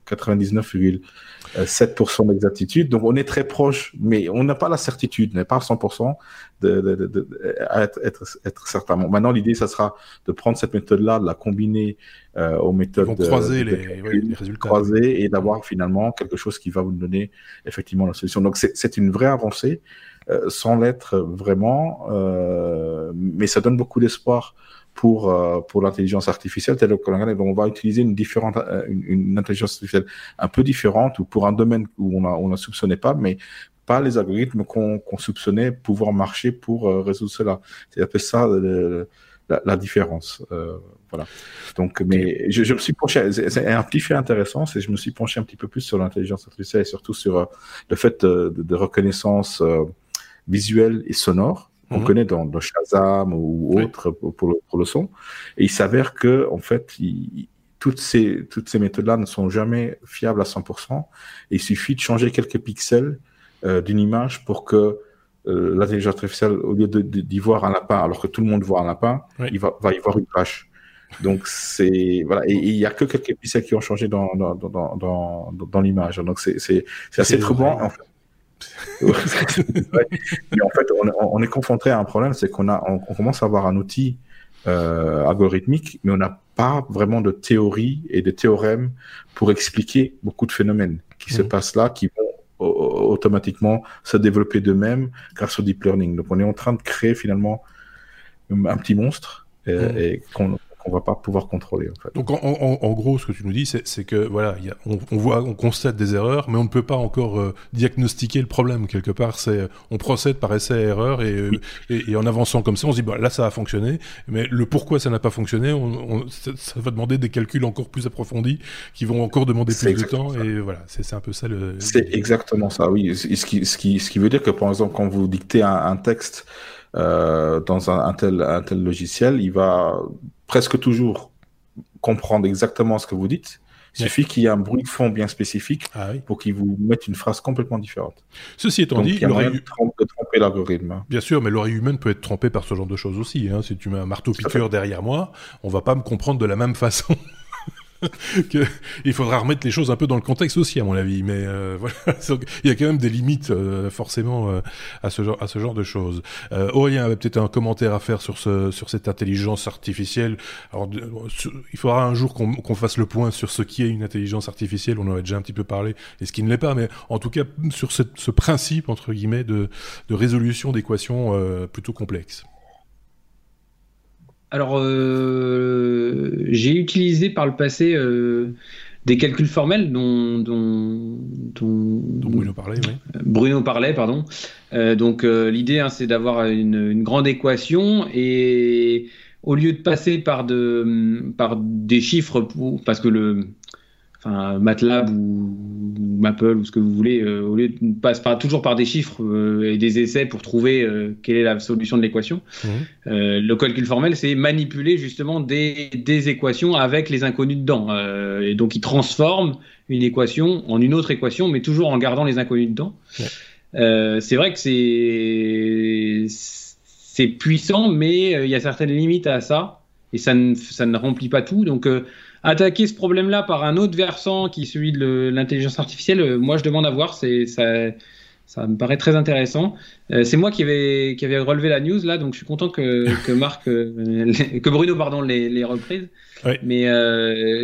99,7% d'exactitude. Donc, on est très proche, mais on n'a pas la certitude, on n'est pas à 100% d'être certain. Bon, maintenant, l'idée, ça sera de prendre cette méthode-là, de la combiner aux méthodes... les résultats. Croiser et d'avoir finalement quelque chose qui va vous donner effectivement la solution. Donc, c'est une vraie avancée, sans l'être vraiment, mais ça donne beaucoup d'espoir pour l'intelligence artificielle. Donc on va utiliser une intelligence artificielle un peu différente, ou pour un domaine où on ne soupçonnait pas, mais pas les algorithmes qu'on soupçonnait pouvoir marcher pour résoudre cela. C'est un peu ça la différence. Voilà. Donc, mais je me suis penché, c'est un petit fait intéressant, c'est que je me suis penché un petit peu plus sur l'intelligence artificielle et surtout sur le fait de reconnaissance visuelle et sonore. On connaît dans Shazam ou autre pour le son. Et il s'avère que, en fait, toutes ces méthodes-là ne sont jamais fiables à 100%. Et il suffit de changer quelques pixels d'une image pour que l'intelligence artificielle, au lieu d'y voir un lapin, alors que tout le monde voit un lapin, il va y voir une vache. Donc, c'est, voilà. Et il n'y a que quelques pixels qui ont changé dans l'image. Donc, c'est assez troublant, en fait. Mais en fait, on est confronté à un problème, c'est qu'on commence à avoir un outil algorithmique, mais on n'a pas vraiment de théorie et de théorème pour expliquer beaucoup de phénomènes qui se passent là, qui vont automatiquement se développer d'eux-mêmes grâce au deep learning. Donc, on est en train de créer finalement un petit monstre et qu'on va pas pouvoir contrôler. En fait. Donc en gros, ce que tu nous dis, c'est que voilà, on constate des erreurs, mais on ne peut pas encore diagnostiquer le problème quelque part. On procède par essai-erreur et en avançant comme ça, on se dit bah là ça a fonctionné, mais le pourquoi ça n'a pas fonctionné, ça va demander des calculs encore plus approfondis qui vont encore demander plus de temps. Ça. Et voilà, c'est un peu ça. C'est exactement ça. Oui, ce qui veut dire que par exemple quand vous dictez un texte dans un tel logiciel, il va presque toujours comprendre exactement ce que vous dites. Il suffit qu'il y ait un bruit de fond bien spécifique pour qu'il vous mette une phrase complètement différente. Ceci étant dit, l'oreille humaine peut tromper l'algorithme. Bien sûr, mais l'oreille humaine peut être trompée par ce genre de choses aussi. Hein. Si tu mets un marteau-piqueur derrière moi, on ne va pas me comprendre de la même façon. Il faudra remettre les choses un peu dans le contexte aussi, à mon avis. Mais voilà, il y a quand même des limites forcément à ce genre de choses. Aurélien avait peut-être un commentaire à faire sur cette intelligence artificielle. Alors, il faudra un jour qu'on fasse le point sur ce qui est une intelligence artificielle. On en a déjà un petit peu parlé et ce qui ne l'est pas. Mais en tout cas, sur ce principe entre guillemets de résolution d'équations plutôt complexes. Alors, j'ai utilisé par le passé des calculs formels dont Bruno parlait. Oui. Bruno parlait, pardon. Donc, l'idée, c'est d'avoir une grande équation et au lieu de passer par des chiffres, parce que Matlab ou Maple ou ce que vous voulez, au lieu de passer toujours par des chiffres et des essais pour trouver quelle est la solution de l'équation, le calcul formel, c'est manipuler justement des équations avec les inconnus dedans. Et donc, il transforme une équation en une autre équation, mais toujours en gardant les inconnus dedans. Ouais. C'est vrai que c'est puissant, mais il y a certaines limites à ça. et ça ne remplit pas tout. Donc, attaquer ce problème-là par un autre versant qui est celui de l'intelligence artificielle, moi, je demande à voir. Ça me paraît très intéressant. C'est moi qui avait relevé la news là, donc je suis content que Marc, que Bruno, pardon, les reprise. Oui. Mais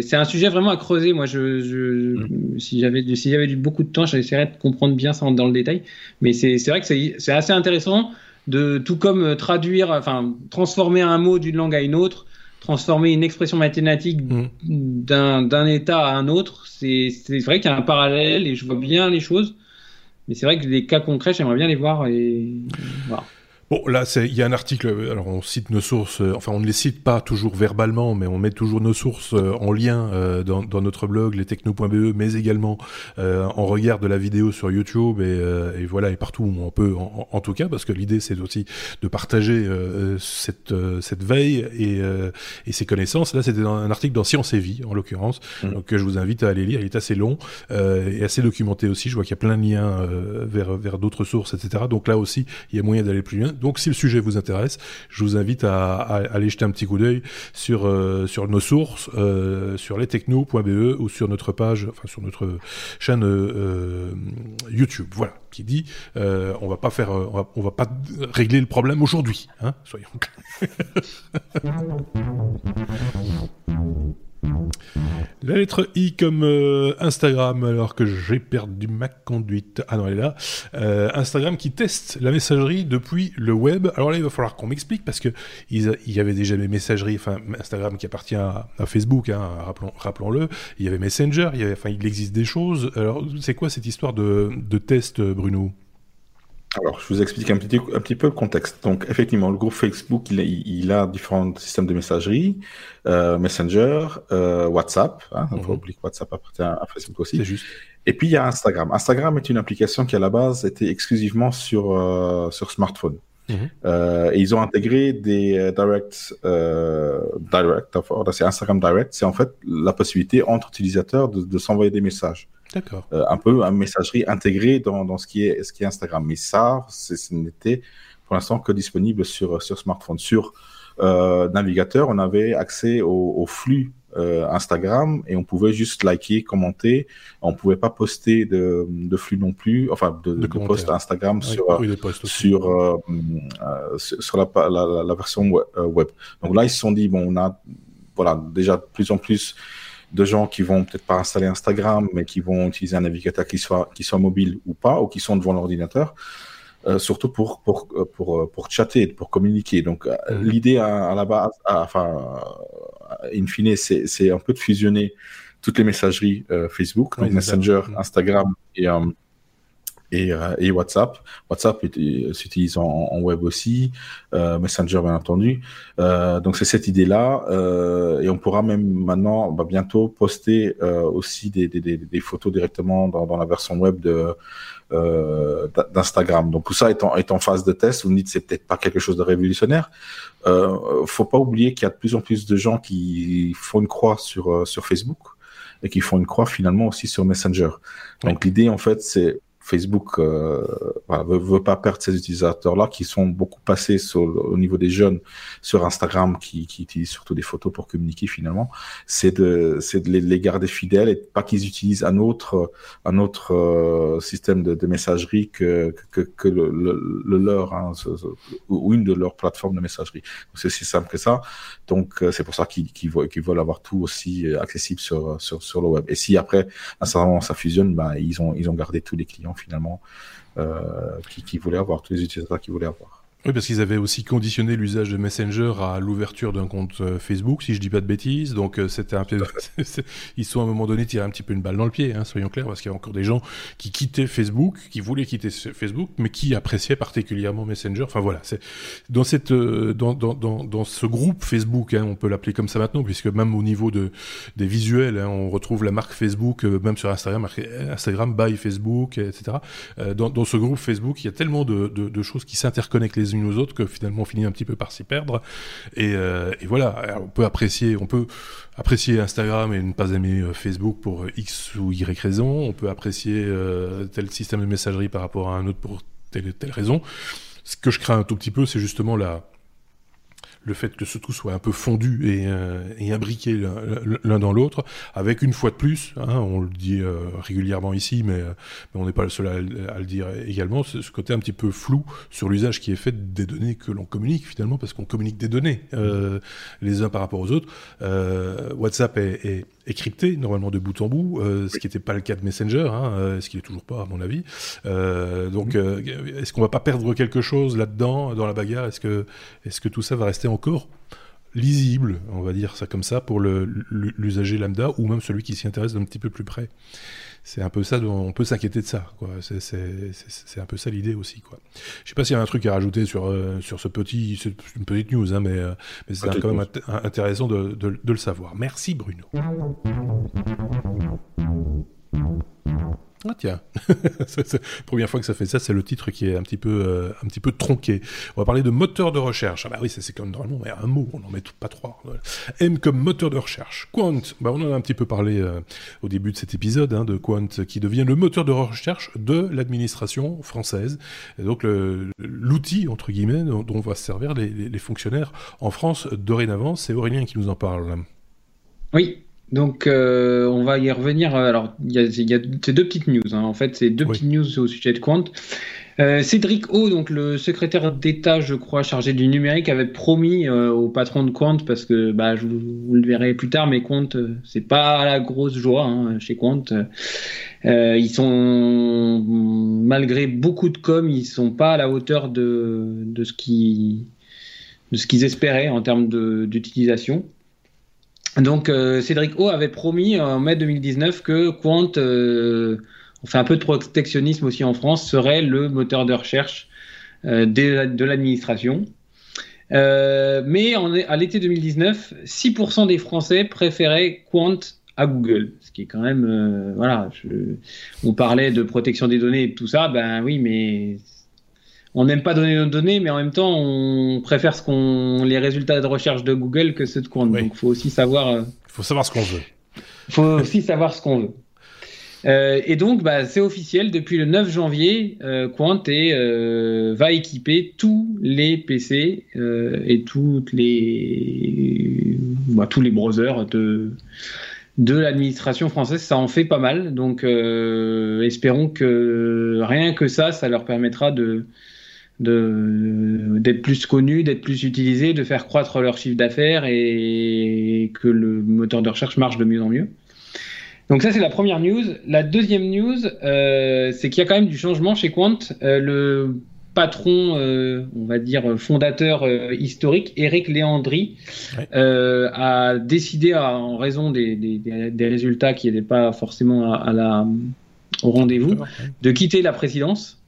c'est un sujet vraiment à creuser. Moi, si j'avais beaucoup de temps, j'essaierais de comprendre bien ça dans le détail. Mais c'est vrai que c'est assez intéressant de tout comme traduire, enfin transformer un mot d'une langue à une autre, transformer une expression mathématique d'un état à un autre. C'est vrai qu'il y a un parallèle et je vois bien les choses. Mais c'est vrai que les cas concrets, j'aimerais bien les voir et voilà. Bon, là, il y a un article, alors on cite nos sources, enfin on ne les cite pas toujours verbalement, mais on met toujours nos sources en lien dans notre blog, lestechno.be, mais également en regard de la vidéo sur YouTube et voilà, et partout où on peut, en tout cas, parce que l'idée c'est aussi de partager cette veille et ces connaissances. Là, c'était un article dans Science et Vie, en l'occurrence, donc que je vous invite à aller lire, il est assez long et assez documenté aussi, je vois qu'il y a plein de liens vers d'autres sources, etc. Donc là aussi, il y a moyen d'aller plus loin. Donc si le sujet vous intéresse, je vous invite à aller jeter un petit coup d'œil sur nos sources, sur lestechno.be ou sur notre page, enfin sur notre chaîne YouTube. Voilà, qui dit on va pas régler le problème aujourd'hui, hein, soyons clairs. La lettre I comme Instagram, alors que j'ai perdu ma conduite. Ah non, elle est là. Instagram qui teste la messagerie depuis le web. Alors là, il va falloir qu'on m'explique parce que il y avait déjà des messageries. Enfin, Instagram qui appartient à Facebook, hein, rappelons-le. Il y avait Messenger. Il existe des choses. Alors, c'est quoi cette histoire de test, Bruno ? Alors, je vous explique un petit peu le contexte. Donc, effectivement, le groupe Facebook, il a différents systèmes de messagerie, Messenger, WhatsApp. Hein, on va oublier que WhatsApp appartient à Facebook aussi. C'est juste. Et puis, il y a Instagram. Instagram est une application qui, à la base, était exclusivement sur smartphone. Et ils ont intégré des direct, c'est Instagram Direct. C'est en fait la possibilité entre utilisateurs de s'envoyer des messages. D'accord. Un peu une messagerie intégrée dans ce qui est Instagram. Mais ça, ce n'était pour l'instant que disponible sur smartphone. Sur navigateur, on avait accès au flux Instagram et on pouvait juste liker, commenter. On ne pouvait pas poster de flux non plus, enfin de posts Instagram sur la version web. Donc là, ils se sont dit, bon, on a déjà de plus en plus de gens qui vont peut-être pas installer Instagram, mais qui vont utiliser un navigateur qui soit mobile ou pas, ou qui sont devant l'ordinateur, surtout pour chatter, pour communiquer. Donc l'idée à la base, in fine, c'est un peu de fusionner toutes les messageries Facebook, donc Messenger, Instagram et WhatsApp. WhatsApp s'utilise en web aussi, Messenger bien entendu. Donc c'est cette idée-là, et on pourra même maintenant, bientôt poster aussi des photos directement dans la version web d'Instagram. Donc tout ça est en phase de test. Vous me dites c'est peut-être pas quelque chose de révolutionnaire. Faut pas oublier qu'il y a de plus en plus de gens qui font une croix sur Facebook et qui font une croix finalement aussi sur Messenger. Donc l'idée en fait c'est Facebook veut pas perdre ces utilisateurs-là qui sont beaucoup passés au niveau des jeunes sur Instagram qui utilisent surtout des photos pour communiquer finalement. C'est de les garder fidèles et pas qu'ils utilisent un autre système de messagerie que le leur, hein, ou une de leurs plateformes de messagerie. Donc, c'est aussi simple que ça. Donc c'est pour ça qu'ils veulent avoir tout aussi accessible sur le web. Et si après à un certain moment ça fusionne, ils ont gardé tous les clients finalement qui voulaient avoir, tous les utilisateurs qui voulaient avoir. Oui, parce qu'ils avaient aussi conditionné l'usage de Messenger à l'ouverture d'un compte Facebook, si je dis pas de bêtises. Donc c'était un peu... ils sont à un moment donné tirés un petit peu une balle dans le pied, hein, soyons clairs, parce qu'il y a encore des gens qui quittaient Facebook, qui voulaient quitter Facebook, mais qui appréciaient particulièrement Messenger. Enfin voilà, c'est dans ce groupe Facebook, hein, on peut l'appeler comme ça maintenant, puisque même au niveau des visuels, hein, on retrouve la marque Facebook, même sur Instagram by Facebook, etc. Dans ce groupe Facebook, il y a tellement de choses qui s'interconnectent les unes aux autres que finalement on finit un petit peu par s'y perdre et voilà. Alors, on peut apprécier Instagram et ne pas aimer Facebook pour X ou Y raison, on peut apprécier tel système de messagerie par rapport à un autre pour telle raison. Ce que je crains un tout petit peu, c'est justement la le fait que ce tout soit un peu fondu et imbriqué l'un dans l'autre, avec une fois de plus, hein, on le dit régulièrement ici, mais on n'est pas le seul à le dire également, ce côté un petit peu flou sur l'usage qui est fait des données que l'on communique finalement, parce qu'on communique des données les uns par rapport aux autres. WhatsApp est crypté normalement de bout en bout, ce qui n'était pas le cas de Messenger, hein, ce qui n'est toujours pas à mon avis. Donc, est-ce qu'on ne va pas perdre quelque chose là-dedans, dans la bagarre ? Est-ce que tout ça va rester encore lisible, on va dire ça comme ça, pour l'usager lambda ou même celui qui s'y intéresse d'un petit peu plus près ? C'est un peu ça, on peut s'inquiéter de ça, quoi. C'est un peu ça l'idée aussi, quoi. Je sais pas s'il y a un truc à rajouter sur une petite news, hein, mais c'est quand même intéressant de le savoir. Merci Bruno. Ah tiens, c'est la première fois que ça fait ça, c'est le titre qui est un petit peu tronqué. On va parler de moteur de recherche. Ah bah oui, c'est comme normalement, mais un mot, on n'en met pas trois. Voilà. M comme moteur de recherche. Qwant, bah on en a un petit peu parlé au début de cet épisode, hein, de Qwant qui devient le moteur de recherche de l'administration française. Et donc l'outil, entre guillemets, dont va se servir les fonctionnaires en France dorénavant. C'est Aurélien qui nous en parle. Oui. Donc, on va y revenir. Alors, il y a ces deux petites news. Hein. En fait, c'est deux petites news au sujet de Qwant. Cédric O, donc le secrétaire d'État, je crois, chargé du numérique, avait promis au patron de Qwant, parce que je vous le verrez plus tard, mais Qwant, c'est pas la grosse joie hein, chez Qwant. Ils sont, malgré beaucoup de com, ils sont pas à la hauteur de ce qu'ils espéraient en termes d'utilisation. Donc Cédric O avait promis en mai 2019 que Qwant, un peu de protectionnisme aussi en France, serait le moteur de recherche de l'administration. Mais à l'été 2019, 6% des Français préféraient Qwant à Google, ce qui est quand même on parlait de protection des données et de tout ça, mais on n'aime pas donner nos données, mais en même temps, on préfère les résultats de recherche de Google que ceux de Qwant. Oui. Donc, faut aussi savoir. Faut savoir ce qu'on veut. Faut aussi savoir ce qu'on veut. Et donc, c'est officiel. Depuis le 9 janvier, Qwant va équiper tous les PC et tous les browsers de l'administration française. Ça en fait pas mal. Donc, espérons que rien que ça leur permettra d'être plus connus, d'être plus utilisés, de faire croître leur chiffre d'affaires et que le moteur de recherche marche de mieux en mieux. Donc ça, c'est la première news. La deuxième news, c'est qu'il y a quand même du changement chez Qwant. Le patron, fondateur historique, Éric Léandry, a décidé, en raison des résultats qui n'étaient pas forcément au rendez-vous, de quitter la présidence.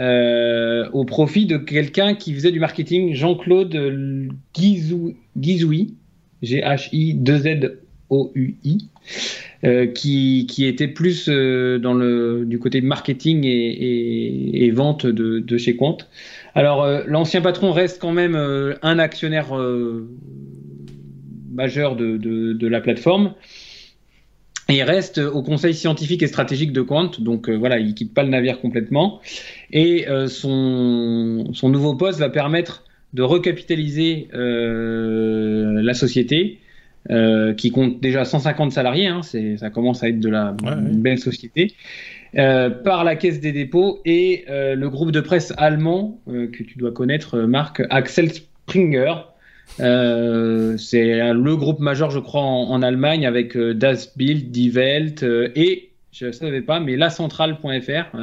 Au profit de quelqu'un qui faisait du marketing, Jean-Claude Ghizoui, Ghizoui, qui était plus du côté marketing et vente de chez Qwant. Alors, l'ancien patron reste quand même un actionnaire majeur de la plateforme. Et il reste au conseil scientifique et stratégique de Qwant, donc il quitte pas le navire complètement. Et son nouveau poste va permettre de recapitaliser la société, qui compte déjà 150 salariés. Hein, ça commence à être une belle société. Par la Caisse des dépôts et le groupe de presse allemand que tu dois connaître, Marc, Axel Springer. C'est le groupe majeur, je crois, en Allemagne, avec Das Bild, Die Welt et, je ne savais pas, mais lacentrale.fr,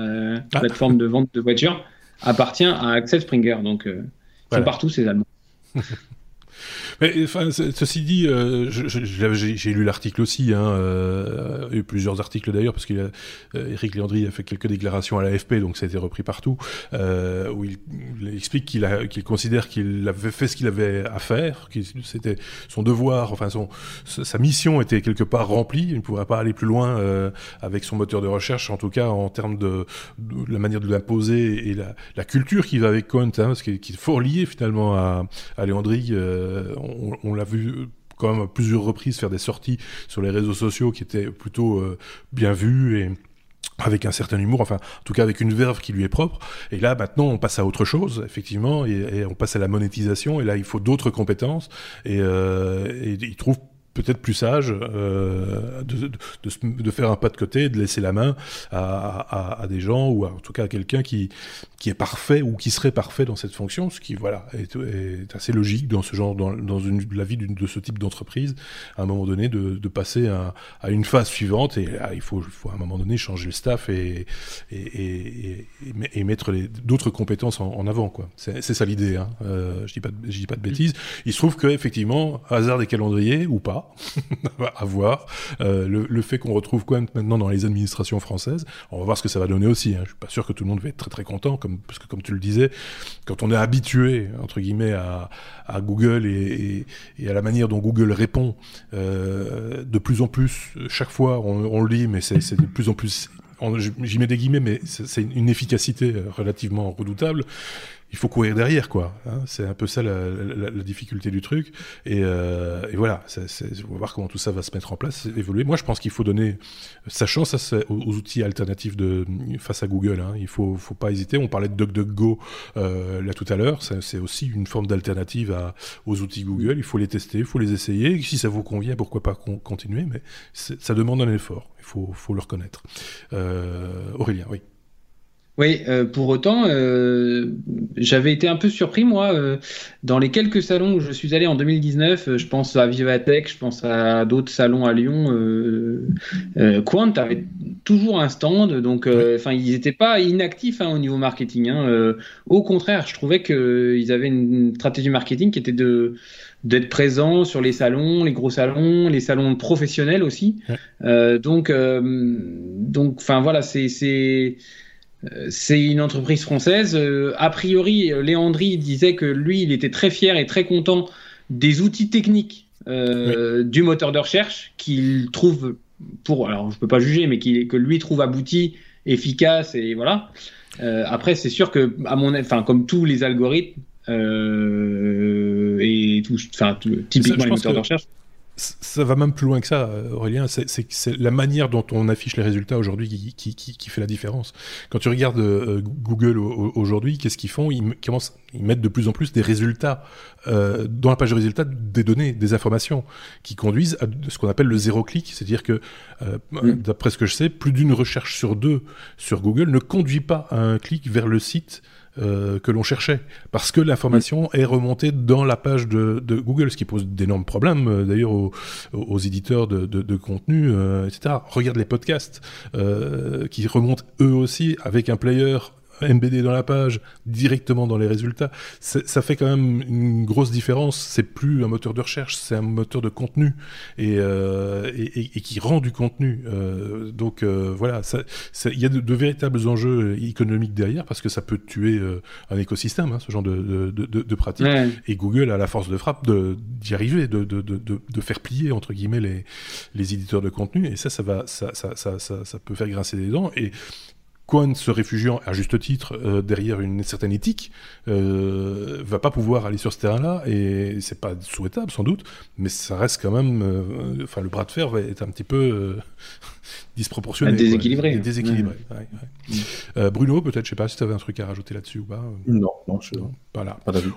plateforme de vente de voitures, appartient à Axel Springer. Donc, ils sont partout, ces Allemands. Mais enfin, ceci dit, j'ai lu l'article aussi, hein, eu plusieurs articles d'ailleurs, parce qu'Éric Léandry a fait quelques déclarations à l'AFP, donc ça a été repris partout, où il explique qu'il considère qu'il avait fait ce qu'il avait à faire, que c'était son devoir, enfin sa mission était quelque part remplie, il ne pouvait pas aller plus loin avec son moteur de recherche, en tout cas en termes de la manière de l'imposer et la culture qui va avec Qwant, hein, qui est fort lié finalement à Léandry. On l'a vu quand même à plusieurs reprises faire des sorties sur les réseaux sociaux qui étaient plutôt bien vues et avec un certain humour, enfin, en tout cas avec une verve qui lui est propre. Et là, maintenant, on passe à autre chose, effectivement, et on passe à la monétisation. Et là, il faut d'autres compétences. Et il trouve peut-être plus sage de faire un pas de côté, de laisser la main à des gens, ou en tout cas à quelqu'un qui est parfait ou qui serait parfait dans cette fonction, ce qui est assez logique dans ce genre, la vie de ce type d'entreprise, à un moment donné de passer à une phase suivante, et là, il faut à un moment donné changer le staff et mettre d'autres compétences en avant, quoi. C'est ça l'idée, hein. Je dis pas de bêtises. Il se trouve que effectivement, hasard des calendriers ou pas, à voir, le fait qu'on retrouve Qwant maintenant dans les administrations françaises, on va voir ce que ça va donner aussi, hein. Je suis pas sûr que tout le monde va être très très content, parce que comme tu le disais, quand on est habitué entre guillemets à Google et à la manière dont Google répond, de plus en plus, chaque fois on le lit, mais c'est de plus en plus, j'y mets des guillemets, mais c'est une efficacité relativement redoutable. Il faut courir derrière, quoi. Hein, c'est un peu ça la difficulté du truc. Et voilà, on va voir comment tout ça va se mettre en place, évoluer. Moi, je pense qu'il faut donner sa chance aux outils alternatifs face à Google. Hein. Il faut pas hésiter. On parlait de DuckDuckGo là tout à l'heure. C'est aussi une forme d'alternative aux outils Google. Il faut les tester, il faut les essayer. Et si ça vous convient, pourquoi pas continuer. Mais ça demande un effort. Il faut le reconnaître. Aurélien, oui. Oui, pour autant, j'avais été un peu surpris, moi, dans les quelques salons où je suis allé en 2019, je pense à Vivatech, je pense à d'autres salons à Lyon, Qwant avait toujours un stand, donc ils n'étaient pas inactifs, hein, au niveau marketing. Hein, au contraire, je trouvais qu'ils avaient une stratégie marketing qui était d'être présent sur les salons, les gros salons, les salons professionnels aussi. Ouais. Voilà, c'est une entreprise française. A priori, Léandry disait que lui, il était très fier et très content des outils techniques du moteur de recherche qu'il trouve alors je peux pas juger, mais que lui trouve abouti, efficace, et voilà. Après, c'est sûr que comme tous les algorithmes typiquement les moteurs de recherche. Ça va même plus loin que ça, Aurélien. C'est la manière dont on affiche les résultats aujourd'hui qui fait la différence. Quand tu regardes Google aujourd'hui, qu'est-ce qu'ils font ? Ils mettent de plus en plus des résultats dans la page de résultats, des données, des informations qui conduisent à ce qu'on appelle le zéro clic. C'est-à-dire que, d'après ce que je sais, plus d'une recherche sur deux sur Google ne conduit pas à un clic vers le site que l'on cherchait, parce que l'information est remontée dans la page de Google, ce qui pose d'énormes problèmes d'ailleurs aux éditeurs de contenu, etc. Regarde les podcasts qui remontent eux aussi avec un player MBD dans la page, directement dans les résultats. Ça fait quand même une grosse différence. C'est plus un moteur de recherche, c'est un moteur de contenu et qui rend du contenu. Voilà, il y a de véritables enjeux économiques derrière, parce que ça peut tuer un écosystème, hein, ce genre de pratique. Ouais. Et Google a la force de frappe d'y arriver, de faire plier entre guillemets les éditeurs de contenu. Et ça peut faire grincer des dents. Et Qwant, se réfugiant à juste titre derrière une certaine éthique, va pas pouvoir aller sur ce terrain-là, et c'est pas souhaitable sans doute, mais ça reste quand même, le bras de fer va être un petit peu disproportionné, déséquilibré. Ouais. Ouais. Bruno, peut-être, je sais pas si tu avais un truc à rajouter là-dessus ou pas. Non, je sais pas. Voilà. Pas d'avis.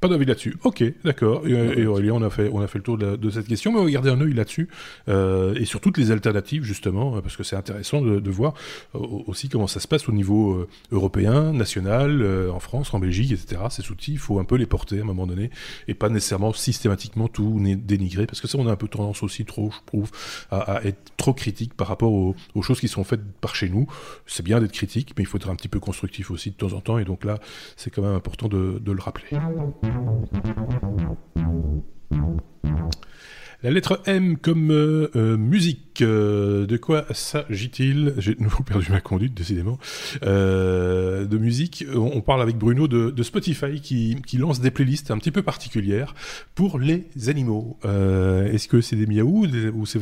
Pas d'avis là-dessus. Ok, d'accord. Et Aurélien, on a fait le tour de cette question, mais regardez un œil là-dessus, et sur toutes les alternatives, justement, parce que c'est intéressant de voir aussi comment ça se passe au niveau européen, national, en France, en Belgique, etc. Ces outils, il faut un peu les porter à un moment donné, et pas nécessairement systématiquement tout dénigrer, parce que ça, on a un peu tendance aussi trop, je trouve, à être trop critique par rapport aux choses qui sont faites par chez nous. C'est bien d'être critique, mais il faut être un petit peu constructif aussi de temps en temps, et donc là, c'est quand même important de le rappeler. La lettre M comme musique, de quoi s'agit-il ? J'ai de nouveau perdu ma conduite, décidément. De musique, on parle avec Bruno de Spotify qui lance des playlists un petit peu particulières pour les animaux. Est-ce que c'est des miaou ou c'est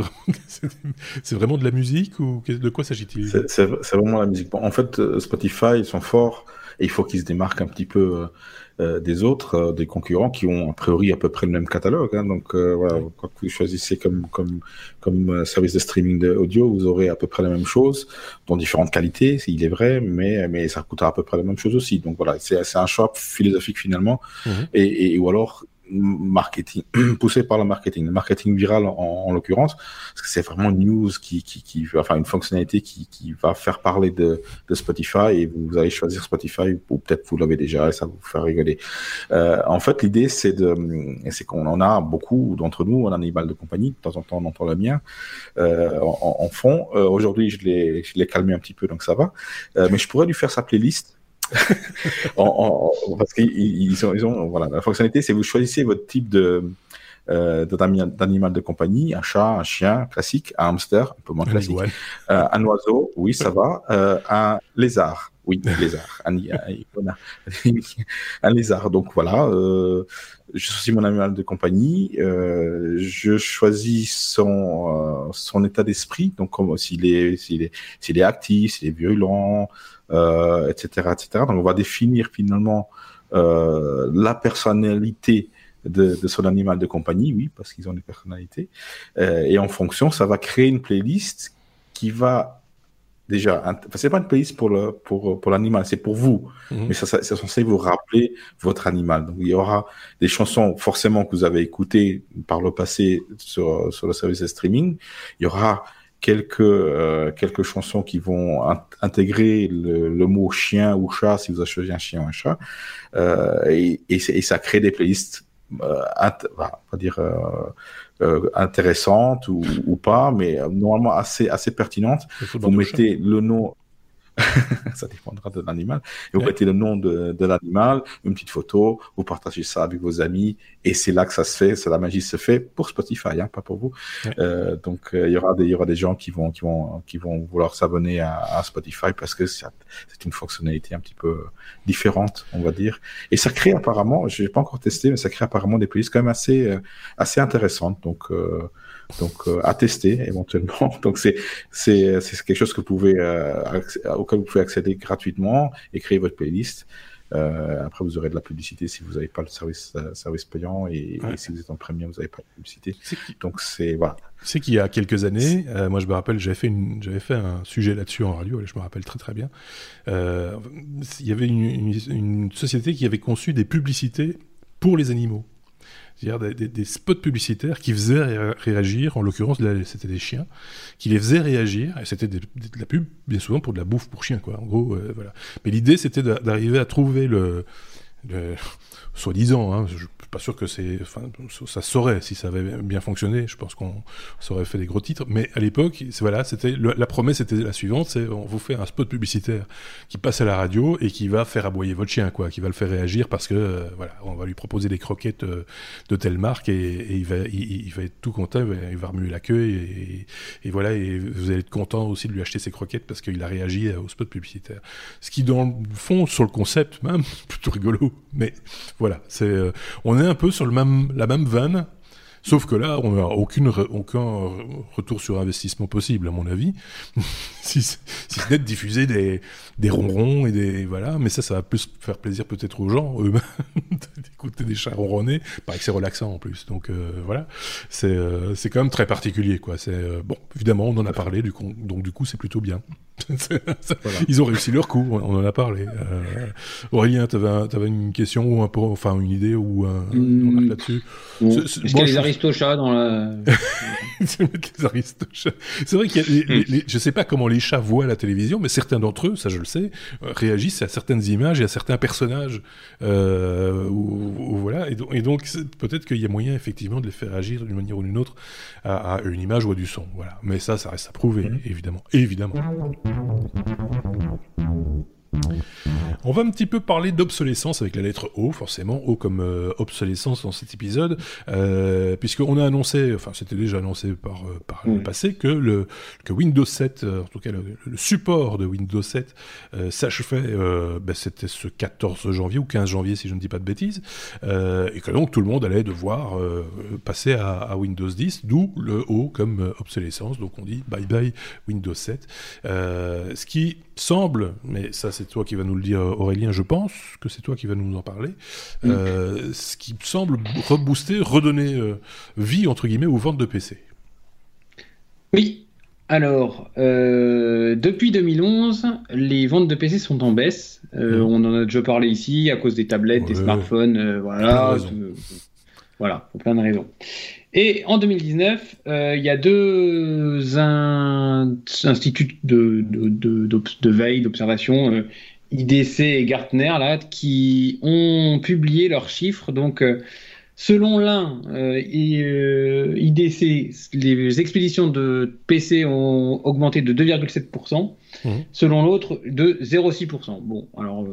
vraiment de la musique, ou de quoi s'agit-il ? C'est vraiment la musique. Bon, en fait, Spotify, ils sont forts et il faut qu'ils se démarquent un petit peu des autres, des concurrents qui ont a priori à peu près le même catalogue, hein. Donc voilà, quand vous choisissez comme service de streaming audio, vous aurez à peu près la même chose, dans différentes qualités, il est vrai, mais ça coûtera à peu près la même chose aussi. Donc voilà, c'est un choix philosophique finalement, et ou alors marketing, poussé par le marketing viral en l'occurrence, parce que c'est vraiment une news qui va, enfin une fonctionnalité qui va faire parler de Spotify, et vous allez choisir Spotify, ou peut-être vous l'avez déjà et ça vous fait rigoler. En fait, l'idée c'est qu'on en a beaucoup d'entre nous, on a un animal de compagnie, de temps en temps on entend le mien en fond. Aujourd'hui, je l'ai calmé un petit peu, donc ça va. Mais je pourrais lui faire sa playlist. Parce qu'ils ont voilà, la fonctionnalité, c'est vous choisissez votre type d'animal de compagnie, un chat, un chien classique, un hamster un peu moins classique, un oiseau, oui ça va, un lézard. Oui, un lézard. Donc voilà, je choisis mon animal de compagnie, je choisis son état d'esprit, donc comme s'il est actif, s'il est virulent, etc. Donc on va définir finalement la personnalité de son animal de compagnie, oui, parce qu'ils ont des personnalités. Et en fonction, ça va créer une playlist qui va... Déjà, c'est pas une playlist pour l'animal, c'est pour vous. Mais ça censé vous rappeler votre animal. Donc, il y aura des chansons, forcément, que vous avez écoutées par le passé sur le service de streaming. Il y aura quelques chansons qui vont intégrer le mot chien ou chat, si vous avez choisi un chien ou un chat. Et ça crée des playlists, on va dire, intéressante ou pas, mais normalement assez pertinente. Vous mettez le nom, ça dépendra de l'animal, et vous mettez le nom de l'animal, une petite photo, vous partagez ça avec vos amis, et c'est là que ça se fait, la magie se fait pour Spotify, hein, pas pour vous. Donc il y aura des gens qui vont vouloir s'abonner à Spotify parce que c'est une fonctionnalité un petit peu différente, on va dire. Et ça crée apparemment, je n'ai pas encore testé, mais ça crée apparemment des playlists quand même assez intéressantes. Donc à tester éventuellement. Donc c'est quelque chose que vous pouvez auquel vous pouvez accéder gratuitement et créer votre playlist. Après, vous aurez de la publicité si vous n'avez pas le service payant, et si vous êtes en premium, vous n'avez pas de publicité. Donc c'est voilà. C'est qu'il y a quelques années, moi je me rappelle, j'avais fait un sujet là-dessus en radio, je me rappelle très très bien. Il y avait une société qui avait conçu des publicités pour les animaux. C'est-à-dire des spots publicitaires qui faisaient réagir, en l'occurrence c'était des chiens, qui les faisaient réagir, et c'était de la pub, bien souvent pour de la bouffe pour chiens, quoi. En gros, voilà. Mais l'idée, c'était d'arriver à trouver le soi-disant, hein, je ne suis pas sûr que ça saurait, si ça avait bien fonctionné, je pense qu'on aurait fait des gros titres, mais à l'époque, voilà, c'était la promesse était la suivante, c'est on vous fait un spot publicitaire qui passe à la radio et qui va faire aboyer votre chien, quoi, qui va le faire réagir parce que voilà, on va lui proposer des croquettes de telle marque, et il va être tout content, il va remuer la queue, et voilà, et vous allez être content aussi de lui acheter ses croquettes parce qu'il a réagi au spot publicitaire. Ce qui, dans le fond, sur le concept même, c'est plutôt rigolo, mais... Voilà, on est un peu sur la même vanne, sauf que là, on n'a aucun retour sur investissement possible, à mon avis, si ce n'est de diffuser des ronrons et des... Voilà, mais ça va plus faire plaisir peut-être aux gens, eux-mêmes, d'écouter des chats ronronner. Il paraît que c'est relaxant en plus, donc voilà, c'est quand même très particulier, quoi. Bon, évidemment, on en a parlé, donc du coup, c'est plutôt bien. Voilà. Ils ont réussi leur coup, on en a parlé. Aurélien, t'avais une question ou une idée ou un remarque là-dessus? Est-ce qu'il y a les aristochats dans la... Les aristochats. C'est vrai qu'il y a je sais pas comment les chats voient la télévision, mais certains d'entre eux, ça je le sais, réagissent à certaines images et à certains personnages. Voilà. Et donc peut-être qu'il y a moyen effectivement de les faire agir d'une manière ou d'une autre à une image ou à du son. Voilà. Mais ça reste à prouver, évidemment. On va un petit peu parler d'obsolescence avec la lettre O, forcément, O comme obsolescence dans cet épisode, puisqu'on a annoncé, enfin c'était déjà annoncé par le passé, que Windows 7, en tout cas le support de Windows 7 s'achevait, c'était ce 14 janvier ou 15 janvier si je ne dis pas de bêtises, et que donc tout le monde allait devoir passer à Windows 10, d'où le O comme obsolescence, donc on dit bye bye Windows 7, ce qui semble, mais ça c'est toi qui vas nous le dire Aurélien, je pense que c'est toi qui vas nous en parler, ce qui semble redonner vie entre guillemets aux ventes de PC. Oui, Alors, depuis 2011, les ventes de PC sont en baisse. On en a déjà parlé ici, à cause des tablettes, des smartphones, voilà. Voilà, pour plein de raisons. Et en 2019, il y a deux instituts de veille, d'observation, IDC et Gartner, là, qui ont publié leurs chiffres. Donc, selon l'un, IDC, les expéditions de PC ont augmenté de 2,7%, selon l'autre, de 0,6%. Bon, alors,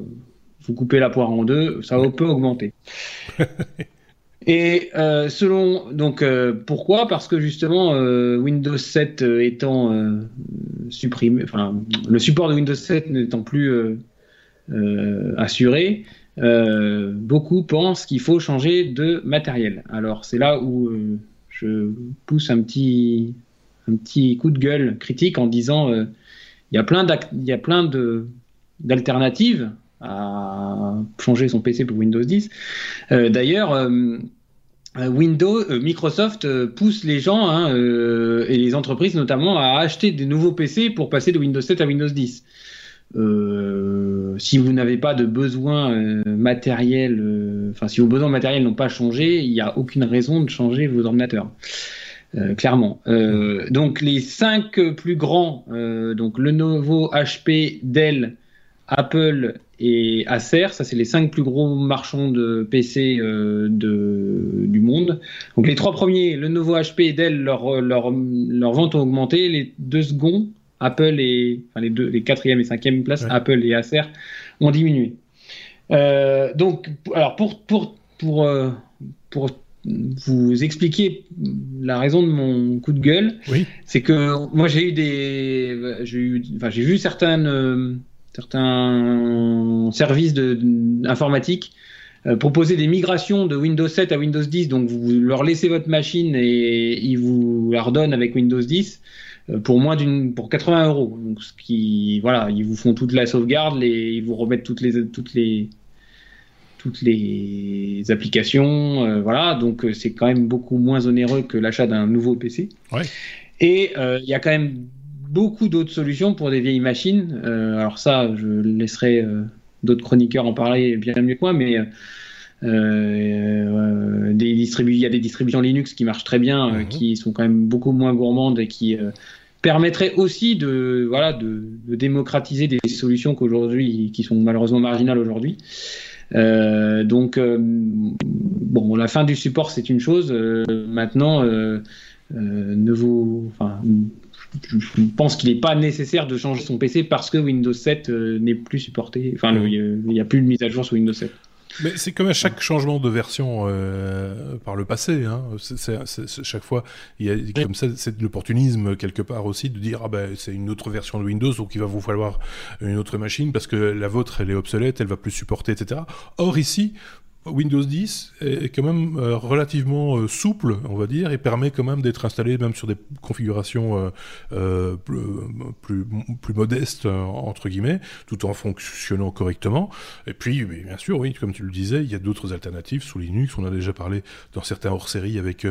vous coupez la poire en deux, ça peut augmenter. Et selon, donc, pourquoi ? Parce que justement, Windows 7 étant supprimé, enfin, le support de Windows 7 n'étant plus assuré, beaucoup pensent qu'il faut changer de matériel. Alors, c'est là où je pousse un petit coup de gueule critique en disant il y a plein d'alternatives à changer son PC pour Windows 10. D'ailleurs, Microsoft pousse les gens et les entreprises notamment à acheter des nouveaux PC pour passer de Windows 7 à Windows 10. Si vous n'avez pas de besoins matériels, si vos besoins matériels n'ont pas changé, il n'y a aucune raison de changer vos ordinateurs. Clairement. Donc les 5 plus grands, donc Lenovo, HP, Dell, Apple et Acer, ça c'est les 5 plus gros marchands de PC du monde. Donc les 3 premiers, Lenovo, HP et Dell, leurs ventes ont augmenté. Les 2 seconds, Apple et les 4e et 5e places, ouais. Apple et Acer ont diminué. Donc, alors pour vous expliquer la raison de mon coup de gueule, c'est que moi j'ai vu certains services informatiques proposer des migrations de Windows 7 à Windows 10, donc vous leur laissez votre machine et ils vous la redonnent avec Windows 10 pour 80 €. Donc ce qui, voilà, ils vous font toute la sauvegarde, ils vous remettent toutes les applications, voilà. Donc c'est quand même beaucoup moins onéreux que l'achat d'un nouveau PC. Ouais. Et il y a quand même beaucoup d'autres solutions pour des vieilles machines. Alors ça, je laisserai d'autres chroniqueurs en parler bien mieux que moi, mais il y a des distributions Linux qui marchent très bien, qui sont quand même beaucoup moins gourmandes et qui permettraient aussi de démocratiser des solutions qu'aujourd'hui, qui sont malheureusement marginales aujourd'hui. Donc, la fin du support, c'est une chose. Maintenant, je pense qu'il n'est pas nécessaire de changer son PC parce que Windows 7 n'est plus supporté. Enfin, il n'y a plus de mise à jour sur Windows 7. Mais c'est comme à chaque changement de version par le passé. Hein. C'est chaque fois, il y a comme ça, c'est de l'opportunisme quelque part aussi de dire c'est une autre version de Windows, donc il va vous falloir une autre machine parce que la vôtre elle est obsolète, elle va plus supporter, etc. Or ici, Windows 10 est quand même relativement souple, on va dire, et permet quand même d'être installé même sur des configurations plus modestes, entre guillemets, tout en fonctionnant correctement. Et puis, bien sûr, comme tu le disais, il y a d'autres alternatives sous Linux. On a déjà parlé dans certains hors-série avec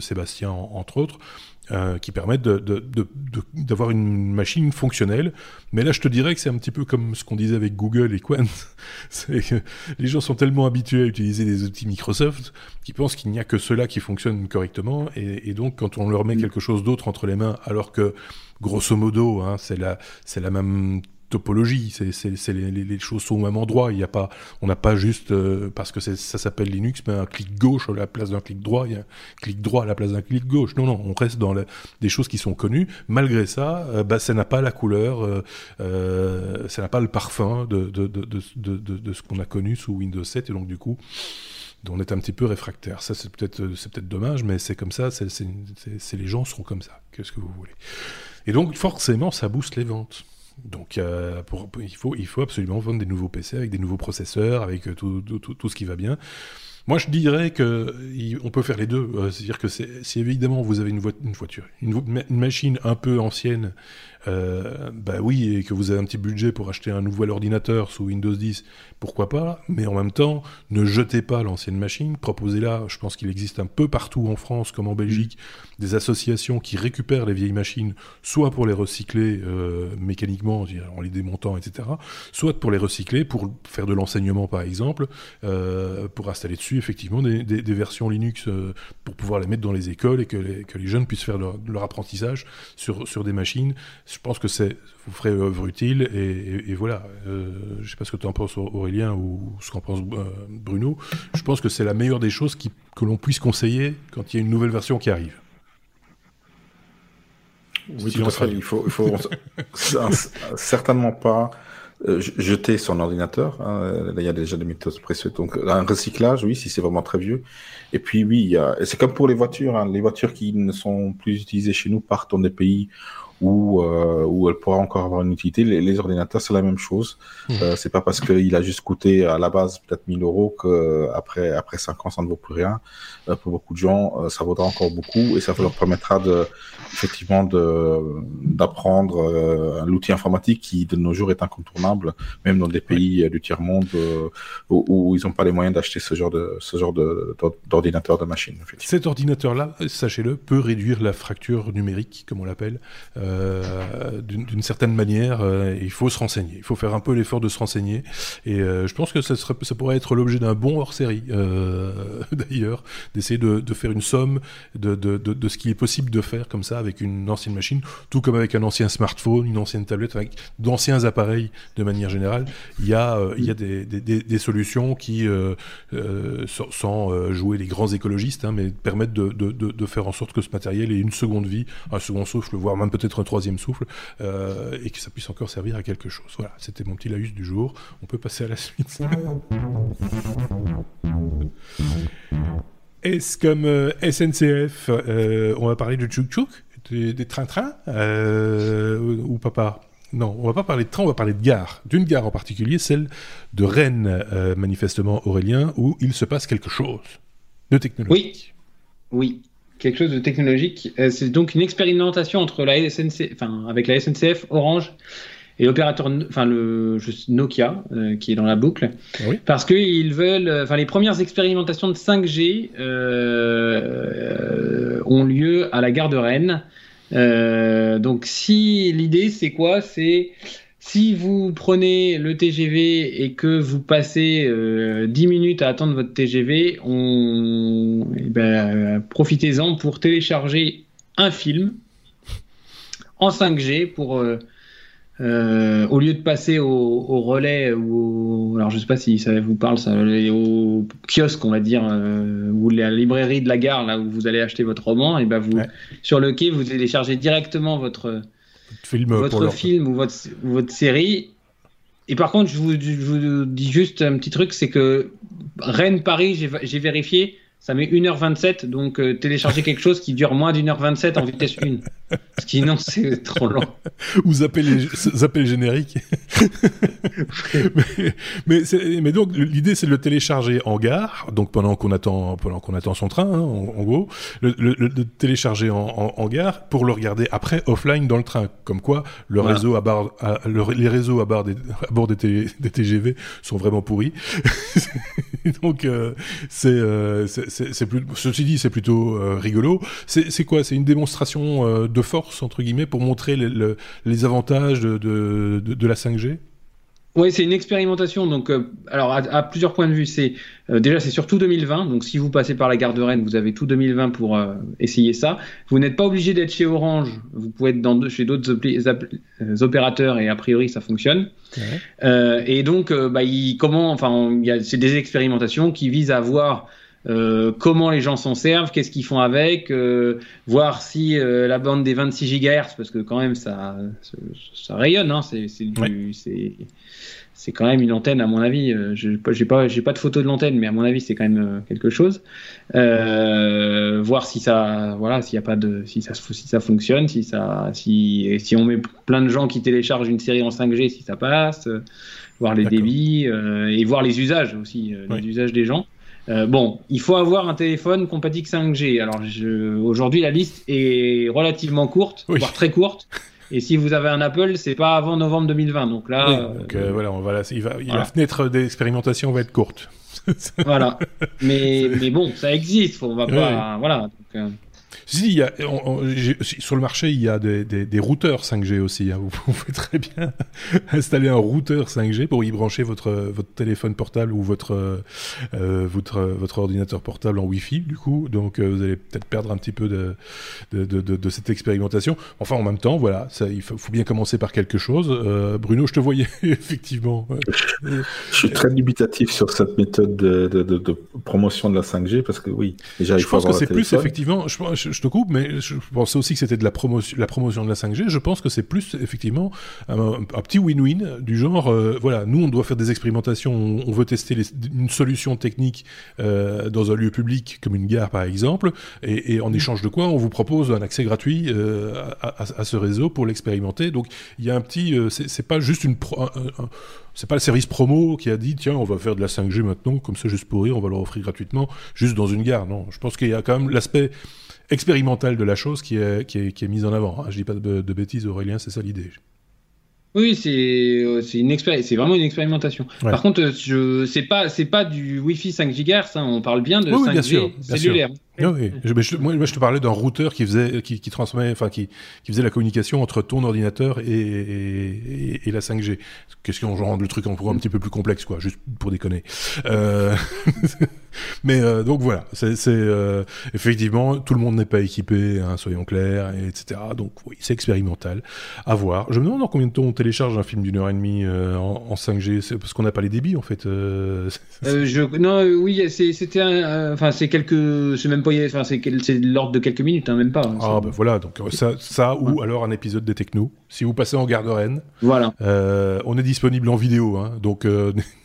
Sébastien, entre autres. Qui permettent d'avoir une machine fonctionnelle. Mais là, je te dirais que c'est un petit peu comme ce qu'on disait avec Google et Qwant. Les gens sont tellement habitués à utiliser des outils Microsoft qu'ils pensent qu'il n'y a que ceux-là qui fonctionnent correctement. Et donc, quand on leur met quelque chose d'autre entre les mains, alors que, grosso modo, c'est la même topologie, c'est les choses sont au même endroit. Il y a pas, on n'a pas juste parce que ça s'appelle Linux, mais un clic gauche à la place d'un clic droit, il y a un clic droit à la place d'un clic gauche. Non, on reste dans des choses qui sont connues. Malgré ça, ça n'a pas la couleur, ça n'a pas le parfum de ce qu'on a connu sous Windows 7, et donc du coup, on est un petit peu réfractaire. Ça, c'est peut-être dommage, mais c'est comme ça. C'est les gens seront comme ça. Qu'est-ce que vous voulez ? Et donc forcément, ça booste les ventes. Donc il faut absolument vendre des nouveaux PC avec des nouveaux processeurs, avec tout ce qui va bien. Moi je dirais qu'on peut faire les deux, c'est-à-dire que si évidemment vous avez une voiture, une machine un peu ancienne bah oui, et que vous avez un petit budget pour acheter un nouvel ordinateur sous Windows 10, pourquoi pas, mais en même temps, ne jetez pas l'ancienne machine, proposez-la. Je pense qu'il existe un peu partout en France comme en Belgique des associations qui récupèrent les vieilles machines, soit pour les recycler mécaniquement, en les démontant, etc., soit pour les recycler, pour faire de l'enseignement par exemple, pour installer dessus effectivement des versions Linux pour pouvoir les mettre dans les écoles et que les jeunes puissent faire leur apprentissage sur des machines. Je pense que vous ferez œuvre utile et voilà. Je ne sais pas ce que tu en penses, Aurélien, ou ce qu'en pense Bruno. Je pense que c'est la meilleure des choses que l'on puisse conseiller quand il y a une nouvelle version qui arrive. Oui, tout à fait. Il faut certainement pas jeter son ordinateur. Hein. Là, il y a déjà des méthodes précieuses. Donc, un recyclage, oui, si c'est vraiment très vieux. Et puis, oui, c'est comme pour les voitures. Hein. Les voitures qui ne sont plus utilisées chez nous partent dans des pays où elle pourra encore avoir une utilité. Les ordinateurs, c'est la même chose. C'est pas parce qu'il a juste coûté à la base peut-être 1 000 euros qu'après 5 ans, ça ne vaut plus rien. Pour beaucoup de gens, ça vaudra encore beaucoup et ça leur permettra d'apprendre l'outil informatique qui, de nos jours, est incontournable, même dans des pays du tiers-monde où ils n'ont pas les moyens d'acheter ce genre d'ordinateur, de machine. Cet ordinateur-là, sachez-le, peut réduire la fracture numérique, comme on l'appelle, d'une certaine manière. Il faut se renseigner, il faut faire un peu l'effort de se renseigner, et je pense que ça pourrait être l'objet d'un bon hors-série d'ailleurs, d'essayer de faire une somme de ce qu'il est possible de faire comme ça avec une ancienne machine, tout comme avec un ancien smartphone, une ancienne tablette, avec d'anciens appareils de manière générale. Il y a des solutions qui sans jouer les grands écologistes, hein, mais permettent de faire en sorte que ce matériel ait une seconde vie, un second souffle, voire même peut-être un troisième souffle, et que ça puisse encore servir à quelque chose. Voilà, c'était mon petit laïus du jour. On peut passer à la suite. Est-ce comme SNCF, on va parler de tchouk-tchouk, des trains-trains, ou papa? Non, on va pas parler de train, on va parler de gare. D'une gare en particulier, celle de Rennes, manifestement, Aurélien, où il se passe quelque chose de technologique. Oui. Quelque chose de technologique. C'est donc une expérimentation entre la SNCF, enfin avec la SNCF, Orange et l'opérateur, enfin Nokia, qui est dans la boucle, oui. Parce que ils veulent, enfin les premières expérimentations de 5G ont lieu à la gare de Rennes. Donc si l'idée c'est quoi, c'est si vous prenez le TGV et que vous passez 10 minutes à attendre votre TGV, profitez-en pour télécharger un film en 5G pour, au lieu de passer au relais ou alors je sais pas si ça vous parle, ça, au kiosque on va dire, ou la librairie de la gare là où vous allez acheter votre roman, et ben vous sur le quai vous téléchargez directement votre film ou votre série. Et par contre, je vous dis juste un petit truc, c'est que Rennes-Paris, j'ai vérifié, ça met 1h27, donc télécharger quelque chose qui dure moins d'1h27 en vitesse 1. Parce que non, c'est trop lent. Ou zapper le générique. mais donc, l'idée, c'est de le télécharger en gare, donc pendant qu'on attend son train, hein, en gros, le télécharger en gare pour le regarder après offline dans le train. Comme quoi, les réseaux à bord des TGV sont vraiment pourris. Donc, c'est plutôt rigolo. C'est quoi? C'est une démonstration de force, entre guillemets, pour montrer les avantages de la 5G? Oui, c'est une expérimentation. Donc, alors, à plusieurs points de vue, déjà, c'est surtout 2020. Donc, si vous passez par la gare de Rennes, vous avez tout 2020 pour essayer ça. Vous n'êtes pas obligé d'être chez Orange. Vous pouvez être chez d'autres opérateurs et a priori, ça fonctionne. Ouais. Et donc, c'est des expérimentations qui visent à voir comment les gens s'en servent, qu'est-ce qu'ils font avec, voir si la bande des 26 GHz, parce que quand même ça rayonne, hein, c'est quand même une antenne à mon avis. J'ai pas de photo de l'antenne, mais à mon avis c'est quand même quelque chose. Voir si ça, voilà, s'il y a pas de, si ça fonctionne, si on met plein de gens qui téléchargent une série en 5G, si ça passe, voir les débits et voir les usages aussi, les usages des gens. Il faut avoir un téléphone compatible 5G. Alors aujourd'hui, la liste est relativement courte, voire très courte. Et si vous avez un Apple, c'est pas avant novembre 2020. Donc là, oui, donc, voilà, on va là, voilà, la fenêtre d'expérimentation va être courte. Voilà. Mais bon, ça existe. On va pas, ouais, voilà. Donc, si, il y a, sur le marché, il y a des routeurs 5G aussi. Hein. Vous pouvez très bien installer un routeur 5G pour y brancher votre téléphone portable ou votre ordinateur portable en Wi-Fi, du coup. Donc, vous allez peut-être perdre un petit peu de cette expérimentation. Enfin, en même temps, voilà, ça, il faut bien commencer par quelque chose. Bruno, je te voyais, effectivement. Je suis très dubitatif sur cette méthode de promotion de la 5G parce que, oui, déjà, il faut avoir un téléphone. Je pense que c'est plus, effectivement... Je te coupe, mais je pensais aussi que c'était de la promotion de la 5G. Je pense que c'est plus, effectivement, un petit win-win du genre, voilà, nous, on doit faire des expérimentations, on veut tester une solution technique dans un lieu public, comme une gare, par exemple, et en échange de quoi, on vous propose un accès gratuit à ce réseau pour l'expérimenter. Donc, il y a un petit... c'est pas juste c'est pas le service promo qui a dit, tiens, on va faire de la 5G maintenant, comme ça, juste pour rire, on va leur offrir gratuitement, juste dans une gare. Non, je pense qu'il y a quand même l'aspect expérimental de la chose qui est mise en avant. Je dis pas de bêtises, Aurélien, c'est ça l'idée. Oui, c'est vraiment une expérimentation. Ouais. Par contre, c'est pas du Wi-Fi 5 GHz, hein, on parle bien de 5G bien sûr, cellulaire. Bien sûr. Oui, oui. Moi, je te parlais d'un routeur qui faisait la communication entre ton ordinateur et la 5G. Qu'est-ce qu'on rend le truc un petit peu plus complexe, quoi, juste pour déconner. Mais donc voilà, c'est effectivement, tout le monde n'est pas équipé, hein, soyons clairs, etc. Donc oui, c'est expérimental. À voir. Je me demande en combien de temps on télécharge un film d'1h30 en 5G, c'est parce qu'on n'a pas les débits en fait. C'est de l'ordre de quelques minutes, hein, même pas. Hein, ah ben bah, voilà, donc ça ou alors un épisode des Technos. Si vous passez en gare de Rennes, voilà. On est disponible en vidéo, hein, donc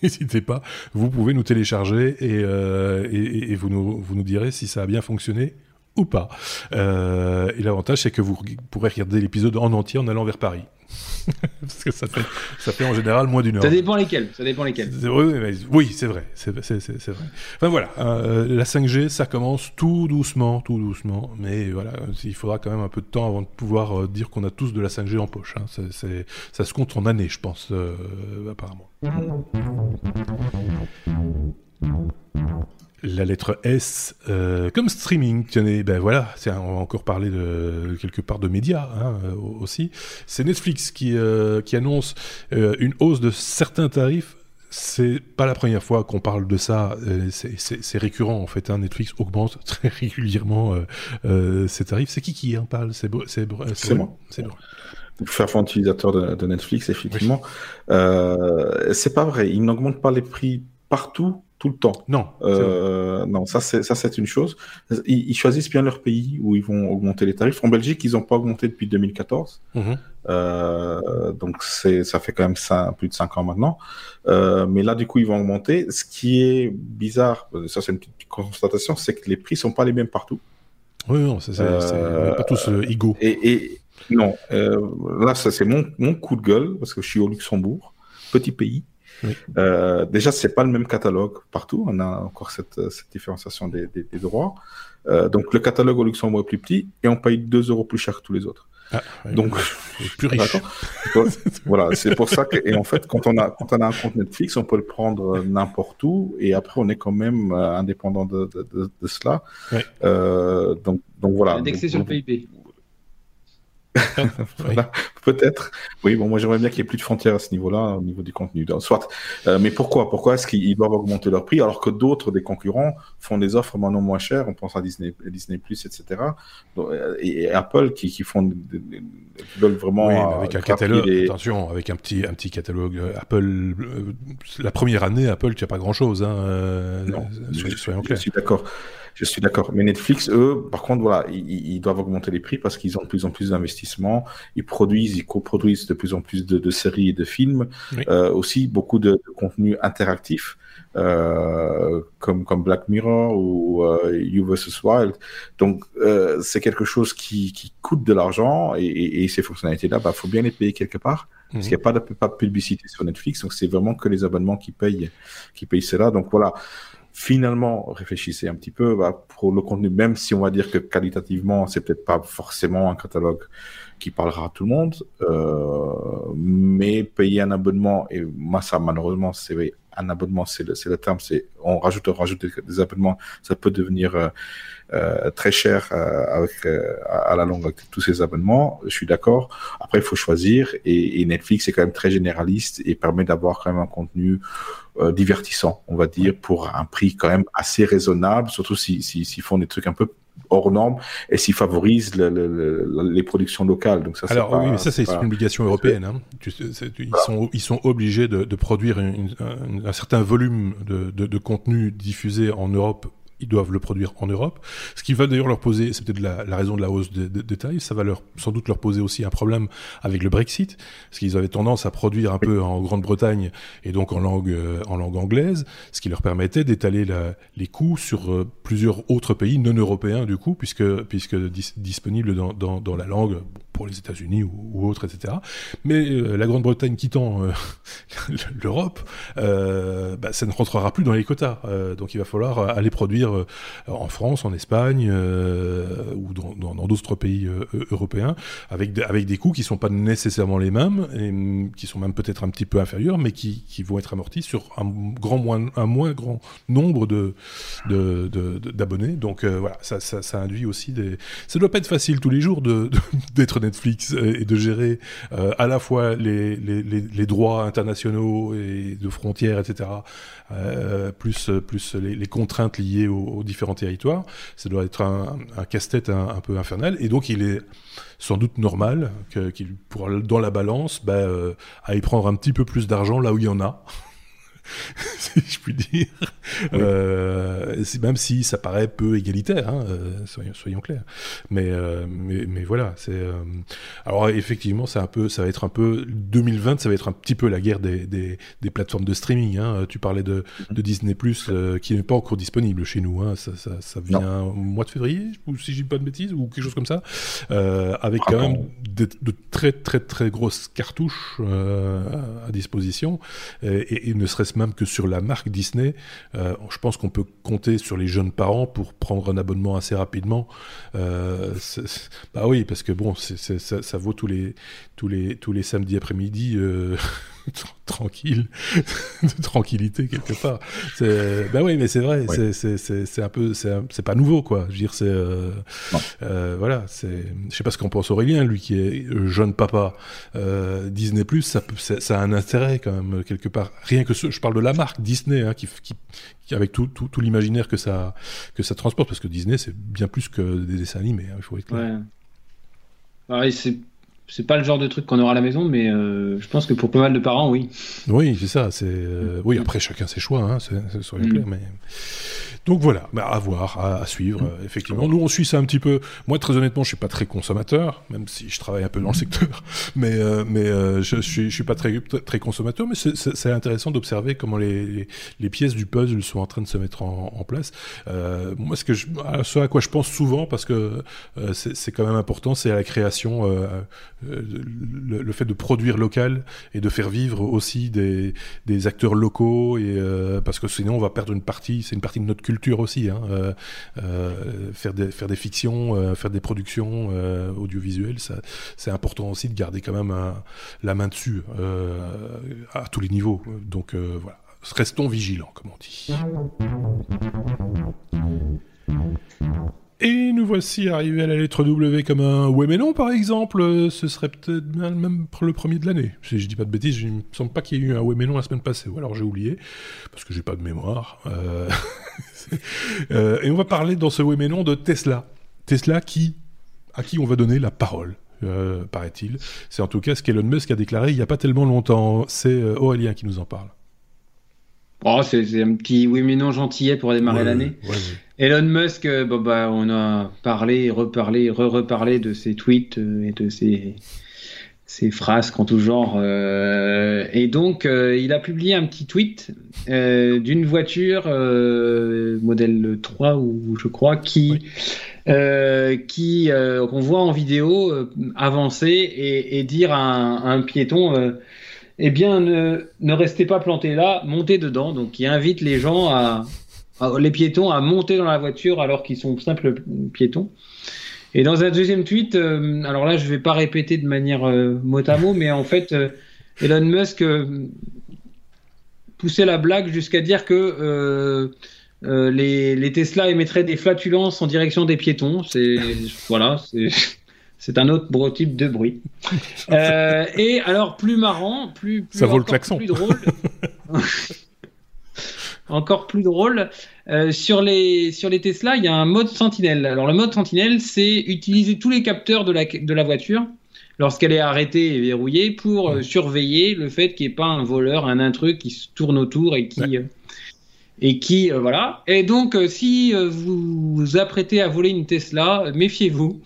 n'hésitez pas. Vous pouvez nous télécharger et vous nous direz si ça a bien fonctionné ou pas. Et l'avantage, c'est que vous pourrez regarder l'épisode en entier en allant vers Paris. Parce que ça fait en général moins d'une heure. Ça dépend lesquels. Oui, c'est vrai. C'est vrai. Enfin voilà, la 5G, ça commence tout doucement. Mais voilà, il faudra quand même un peu de temps avant de pouvoir dire qu'on a tous de la 5G en poche. Hein. Ça se compte en années, je pense, apparemment. La lettre S, comme streaming, tenez, ben voilà, on va encore parler de quelque part de médias, hein, aussi. C'est Netflix qui annonce une hausse de certains tarifs. C'est pas la première fois qu'on parle de ça, c'est récurrent en fait, hein. Netflix augmente très régulièrement ses tarifs. C'est qui en parle ? C'est moi. C'est moi. Fervent utilisateur de Netflix, effectivement. Oui. C'est pas vrai, ils n'augmentent pas les prix partout. Tout le temps. Non. Non, ça c'est une chose. Ils choisissent bien leur pays où ils vont augmenter les tarifs. En Belgique, ils n'ont pas augmenté depuis 2014. Mmh. Donc ça fait quand même plus de 5 ans maintenant. Mais là, du coup, ils vont augmenter. Ce qui est bizarre, ça c'est une petite constatation, c'est que les prix ne sont pas les mêmes partout. Oui, non, c'est pas tous égaux. Non, là, ça c'est mon coup de gueule parce que je suis au Luxembourg, petit pays. Oui. Déjà, c'est pas le même catalogue partout. On a encore cette différenciation des droits. Donc, le catalogue au Luxembourg est plus petit et on paye 2 € plus cher que tous les autres. Ah, donc, plus riche. Voilà, c'est pour ça que, et en fait, quand on a un compte Netflix, on peut le prendre n'importe où et après, on est quand même indépendant de cela. Oui. Donc voilà. Indexé sur le PIB. Voilà, peut-être. Oui, bon, moi j'aimerais bien qu'il n'y ait plus de frontières à ce niveau-là, au niveau du contenu. Soit. Mais pourquoi est-ce qu'ils doivent augmenter leur prix alors que d'autres des concurrents font des offres maintenant moins chères? On pense à Disney+, etc. Et Apple qui font veulent vraiment. Oui, avec un catalogue. Attention, avec un petit catalogue. Apple, la première année, Apple, tu n'as pas grand-chose. Hein, non, soyons clairs. Je suis d'accord. Mais Netflix, eux, par contre, voilà, ils doivent augmenter les prix parce qu'ils ont de plus en plus d'investissements. Ils coproduisent de plus en plus de séries et de films. Oui. Aussi, beaucoup de contenu interactif, comme Black Mirror ou You vs Wild. Donc, c'est quelque chose qui coûte de l'argent et ces fonctionnalités-là, bah, faut bien les payer quelque part. Parce qu'il n'y a pas de publicité sur Netflix. Donc, c'est vraiment que les abonnements qui payent cela. Donc, voilà. Finalement, réfléchissez un petit peu, bah, pour le contenu, même si on va dire que qualitativement, c'est peut-être pas forcément un catalogue qui parlera à tout le monde, mais payer un abonnement, et moi ça malheureusement c'est un abonnement, c'est le terme, c'est on rajoute des abonnements, ça peut devenir très cher à la longue avec tous ces abonnements, je suis d'accord. Après il faut choisir, et Netflix est quand même très généraliste et permet d'avoir quand même un contenu divertissant, on va dire, pour un prix quand même assez raisonnable, surtout s'ils font des trucs un peu hors normes et s'ils favorisent les productions locales. Donc ça, alors, c'est pas, oui, mais ça, c'est pas une obligation européenne. Hein. Ils sont obligés de produire un certain volume de contenu diffusé en Europe. Ils doivent le produire en Europe. Ce qui va d'ailleurs leur poser, c'est peut-être la raison de la hausse des tarifs, ça va sans doute leur poser aussi un problème avec le Brexit, parce qu'ils avaient tendance à produire un peu en Grande-Bretagne et donc en langue anglaise, ce qui leur permettait d'étaler les coûts sur plusieurs autres pays non européens du coup, puisque disponibles dans la langue pour les États-Unis ou autres, etc. Mais la Grande-Bretagne quittant l'Europe, ça ne rentrera plus dans les quotas. Donc il va falloir aller produire en France, en Espagne ou dans d'autres pays européens, avec des coûts qui ne sont pas nécessairement les mêmes, et qui sont même peut-être un petit peu inférieurs, mais qui vont être amortis sur un moins grand nombre de d'abonnés. Donc voilà, ça induit aussi des... Ça ne doit pas être facile tous les jours d'être Netflix et de gérer à la fois les droits internationaux et de frontières, etc., plus les contraintes liées aux différents territoires. Ça doit être un casse-tête un peu infernal, et donc il est sans doute normal qu'il pourra, dans la balance, aller prendre un petit peu plus d'argent là où il y en a. Si je puis dire, oui. Même si ça paraît peu égalitaire, hein, soyons clairs. Mais voilà. Alors effectivement, ça va être un peu 2020, ça va être un petit peu la guerre des plateformes de streaming. Hein. Tu parlais de Disney+, qui n'est pas encore disponible chez nous. Hein. Ça vient au mois de février, ou si je dis pas de bêtises, ou quelque chose comme ça, avec quand même de très très très grosses cartouches à disposition, et ne serait-ce même que sur la marque Disney, je pense qu'on peut compter sur les jeunes parents pour prendre un abonnement assez rapidement. Bah oui, parce que bon, ça vaut tous les samedis après-midi tranquille, de tranquillité quelque part. Bah oui, mais c'est vrai, ouais. C'est un peu, c'est pas nouveau quoi. Je veux dire, voilà. Je sais pas ce qu'en pense Aurélien, lui qui est jeune papa. Disney+, ça a un intérêt quand même quelque part. Rien que je parle de la marque Disney, hein, qui avec tout l'imaginaire que ça transporte, parce que Disney c'est bien plus que des dessins animés, hein, il faut être clair. Ouais. Ouais, c'est pas le genre de truc qu'on aura à la maison, mais je pense que pour pas mal de parents, oui. Oui, c'est ça. Oui, après, chacun ses choix, hein, c'est clair. Mais... Donc voilà, à voir, à suivre, effectivement. Nous, on suit ça un petit peu. Moi, très honnêtement, je suis pas très consommateur, même si je travaille un peu dans le secteur. Mais je suis pas très, très consommateur, mais c'est intéressant d'observer comment les pièces du puzzle sont en train de se mettre en place. Moi, ce à quoi je pense souvent, parce que c'est quand même important, c'est à la création... le fait de produire local et de faire vivre aussi des acteurs locaux, et parce que sinon on va perdre une partie de notre culture aussi, hein. Faire des fictions, faire des productions audiovisuelles, ça c'est important aussi de garder quand même la main dessus à tous les niveaux, donc voilà, restons vigilants comme on dit. Et nous voici arrivés à la lettre W comme un ouais mais non, par exemple. Ce serait peut-être même le premier de l'année. Si je dis pas de bêtises, il me semble pas qu'il y ait eu un ouais mais non la semaine passée. Ou alors j'ai oublié, parce que j'ai pas de mémoire. Et on va parler dans ce ouais mais non de Tesla. Tesla à qui on va donner la parole. Paraît-il. C'est en tout cas ce qu'Elon Musk a déclaré il y a pas tellement longtemps. C'est Aurélien qui nous en parle. Oh, c'est un petit oui mais non gentillet pour démarrer l'année. Ouais. Elon Musk, on a parlé, reparlé de ses tweets et de ses phrases en tout genre. Et donc, il a publié un petit tweet d'une voiture modèle 3, ou je crois, qui qu'on voit en vidéo avancer et dire à un piéton... eh bien, ne restez pas plantés là, montez dedans. Donc, il invite les gens les piétons à monter dans la voiture alors qu'ils sont simples piétons. Et dans un deuxième tweet, alors là je ne vais pas répéter de manière mot à mot, mais en fait Elon Musk poussait la blague jusqu'à dire que les Tesla émettraient des flatulences en direction des piétons. C'est, voilà, c'est un autre type de bruit. Et alors plus marrant, plus ça vaut le klaxon. Plus drôle. Encore plus drôle, sur les Tesla, il y a un mode sentinelle. Alors le mode sentinelle, c'est utiliser tous les capteurs de la voiture lorsqu'elle est arrêtée et verrouillée pour surveiller le fait qu'il n'y ait pas un voleur, un intrus qui se tourne autour et qui... Ouais. Voilà. Et donc, si vous vous apprêtez à voler une Tesla, méfiez-vous.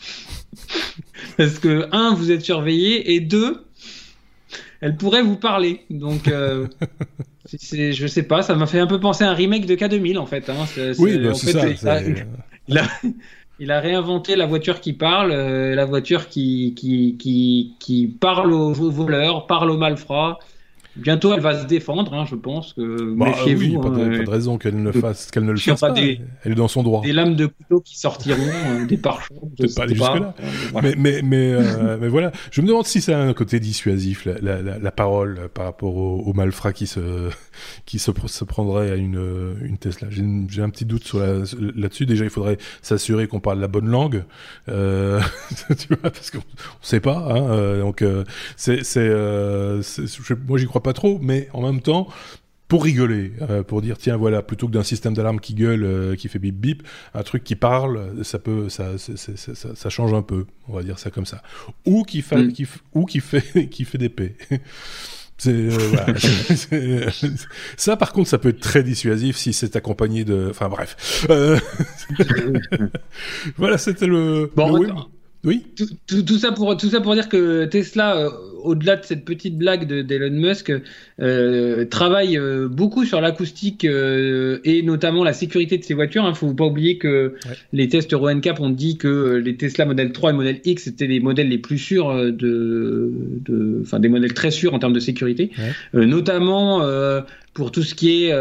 Parce que, 1, vous êtes surveillé et 2... elle pourrait vous parler, donc je sais pas, ça m'a fait un peu penser à un remake de K2000 en fait. Hein. Il a réinventé la voiture qui parle, la voiture qui parle aux voleurs, parle aux malfrats. Bientôt, elle va se défendre, hein, je pense. Méfiez-vous. Oui, pas de raison qu'elle ne le fasse pas. Elle est dans son droit. Des lames de couteau qui sortiront, des pare-chocs. Peut-être pas aller jusque-là. Voilà. Mais voilà. Je me demande si ça a un côté dissuasif, la parole par rapport aux malfrats qui se prendraient à une Tesla. J'ai un petit doute là-dessus. Déjà, il faudrait s'assurer qu'on parle la bonne langue. Tu vois, parce qu'on ne sait pas. Hein, donc, moi, j'y crois pas trop, mais en même temps, pour rigoler, pour dire tiens voilà, plutôt que d'un système d'alarme qui gueule, qui fait bip bip, un truc qui parle, ça change un peu, on va dire ça comme ça, ou qui fait des paix. Ça par contre ça peut être très dissuasif si c'est accompagné de, enfin bref. Voilà, c'était le. Bon, oui. Tout ça pour dire que Tesla, au-delà de cette petite blague d'Elon Musk, travaille beaucoup sur l'acoustique et notamment la sécurité de ses voitures. Il faut pas oublier que les tests Euro NCAP ont dit que les Tesla Model 3 et Model X étaient les modèles les plus sûrs, des modèles très sûrs en termes de sécurité, notamment. Pour tout ce qui est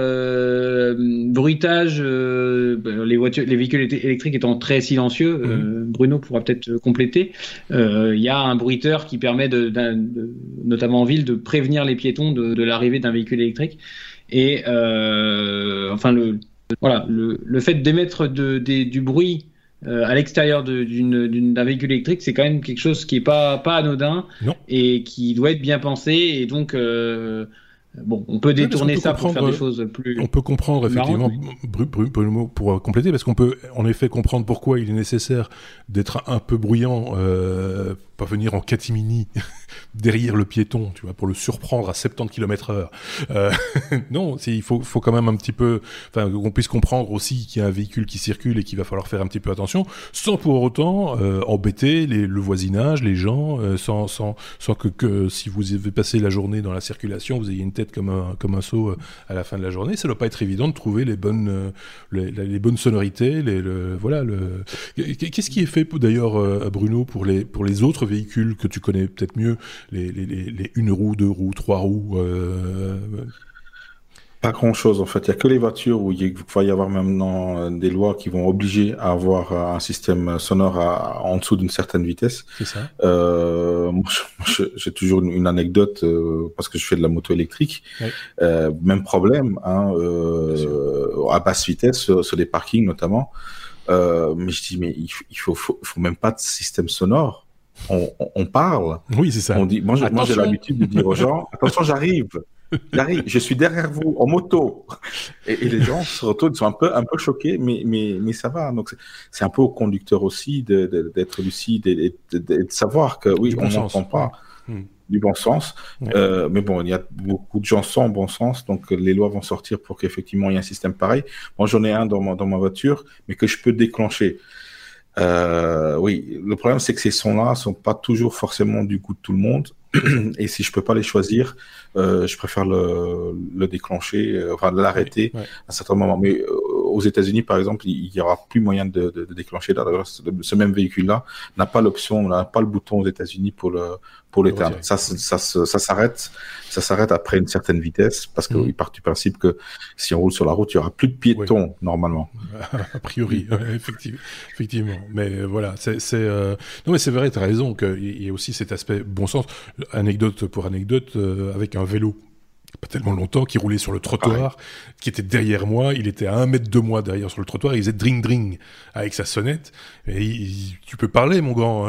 bruitage, les véhicules électriques étant très silencieux, Bruno pourra peut-être compléter, y a un bruiteur qui permet, notamment en ville, de prévenir les piétons de l'arrivée d'un véhicule électrique. Et le fait d'émettre du bruit à l'extérieur d'un véhicule électrique, c'est quand même quelque chose qui n'est pas anodin et qui doit être bien pensé. Et donc... on peut détourner ça pour faire des choses plus... On peut comprendre, effectivement, pour compléter, parce qu'on peut en effet comprendre pourquoi il est nécessaire d'être un peu bruyant, pas venir en catimini derrière le piéton, tu vois, pour le surprendre à 70 km/h. Non, il faut quand même un petit peu... Enfin, qu'on puisse comprendre aussi qu'il y a un véhicule qui circule et qu'il va falloir faire un petit peu attention, sans pour autant embêter le voisinage, les gens, sans que si vous avez passé la journée dans la circulation, vous ayez une tête comme un seau à la fin de la journée. Ça doit pas être évident de trouver les bonnes sonorités. Qu'est-ce qui est fait d'ailleurs, Bruno, pour les autres véhicules que tu connais peut-être mieux, les une roue, deux roues, trois roues? Pas grand-chose en fait. Il y a que les voitures où il va y avoir maintenant des lois qui vont obliger à avoir un système sonore en dessous d'une certaine vitesse. C'est ça. Moi, j'ai toujours une anecdote parce que je fais de la moto électrique. Ouais. Même problème, hein, à basse vitesse sur les parkings notamment. Mais je dis mais il faut même pas de système sonore. On parle. Oui, c'est ça. On dit. Moi, j'ai l'habitude de dire aux gens attention, j'arrive. Je suis derrière vous en moto, et les gens se retournent, ils sont un peu choqués, mais ça va. Donc c'est un peu au conducteur aussi d'être lucide et de savoir que oui, on n'entend pas. Du bon sens, mais bon, il y a beaucoup de gens sans bon sens, donc les lois vont sortir pour qu'effectivement il y ait un système pareil. Moi, j'en ai un dans ma voiture, mais que je peux déclencher. Oui, le problème c'est que ces sons-là sont pas toujours forcément du goût de tout le monde, et si je peux pas les choisir, je préfère le déclencher, l'arrêter à un certain moment. Mais aux États-Unis, par exemple, il n'y aura plus moyen de déclencher l'adresse. Ce même véhicule-là n'a pas l'option, n'a pas le bouton aux États-Unis pour l'éteindre. Ça s'arrête après une certaine vitesse, parce qu'il part du principe que si on roule sur la route, il n'y aura plus de piétons, normalement. A priori, effectivement. Mais voilà, non, mais c'est vrai, tu as raison, qu'il y a aussi cet aspect bon sens. Anecdote pour anecdote, avec un vélo, pas tellement longtemps, qui roulait sur le trottoir, qui était derrière moi, il était à 1 mètre de moi derrière sur le trottoir, il faisait dring dring avec sa sonnette, et tu peux parler mon grand,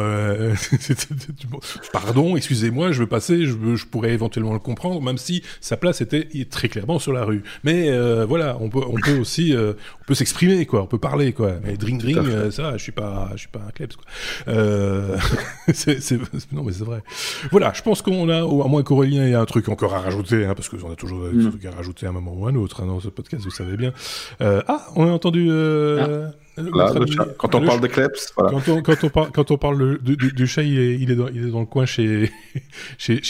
pardon, excusez-moi, je veux passer, je pourrais éventuellement le comprendre, même si sa place était très clairement sur la rue, mais voilà, on peut aussi, on peut s'exprimer quoi, on peut parler quoi, mais dring dring, ça, je suis pas un klebs quoi, non mais c'est vrai, voilà, je pense qu'on a, à moins qu'Aurélien ait un truc encore à rajouter, hein, parce que on a toujours des trucs à rajouter à un moment ou à un autre, hein, dans ce podcast, vous savez bien. On a entendu... Voilà, quand on parle de Kleps, voilà. Quand on parle du chat, il est dans le coin chez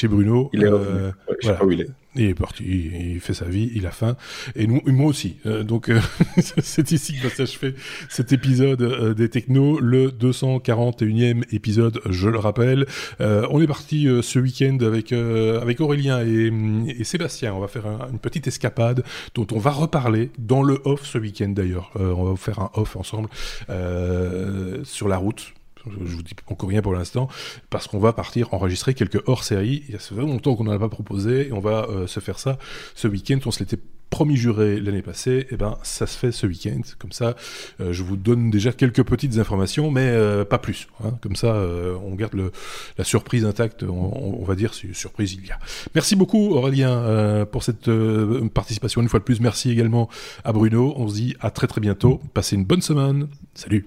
Bruno. Il est revenu. Ouais, je sais pas où il est. Il est parti, il fait sa vie, il a faim, et nous, moi aussi. Donc, c'est ici que va s'achever cet épisode des Technos, le 241e épisode, je le rappelle. On est parti ce week-end avec Aurélien et Sébastien. On va faire une petite escapade dont on va reparler dans le off ce week-end d'ailleurs. On va faire un off ensemble sur la route. Je vous dis encore rien pour l'instant, parce qu'on va partir enregistrer quelques hors-séries. Il y a vraiment longtemps qu'on n'en a pas proposé, et on va se faire ça ce week-end. On se l'était promis juré l'année passée, et ben ça se fait ce week-end. Comme ça, je vous donne déjà quelques petites informations, mais pas plus. Hein. Comme ça, on garde la surprise intacte, on va dire, si surprise il y a. Merci beaucoup Aurélien pour cette participation une fois de plus. Merci également à Bruno. On se dit à très très bientôt. Passez une bonne semaine. Salut.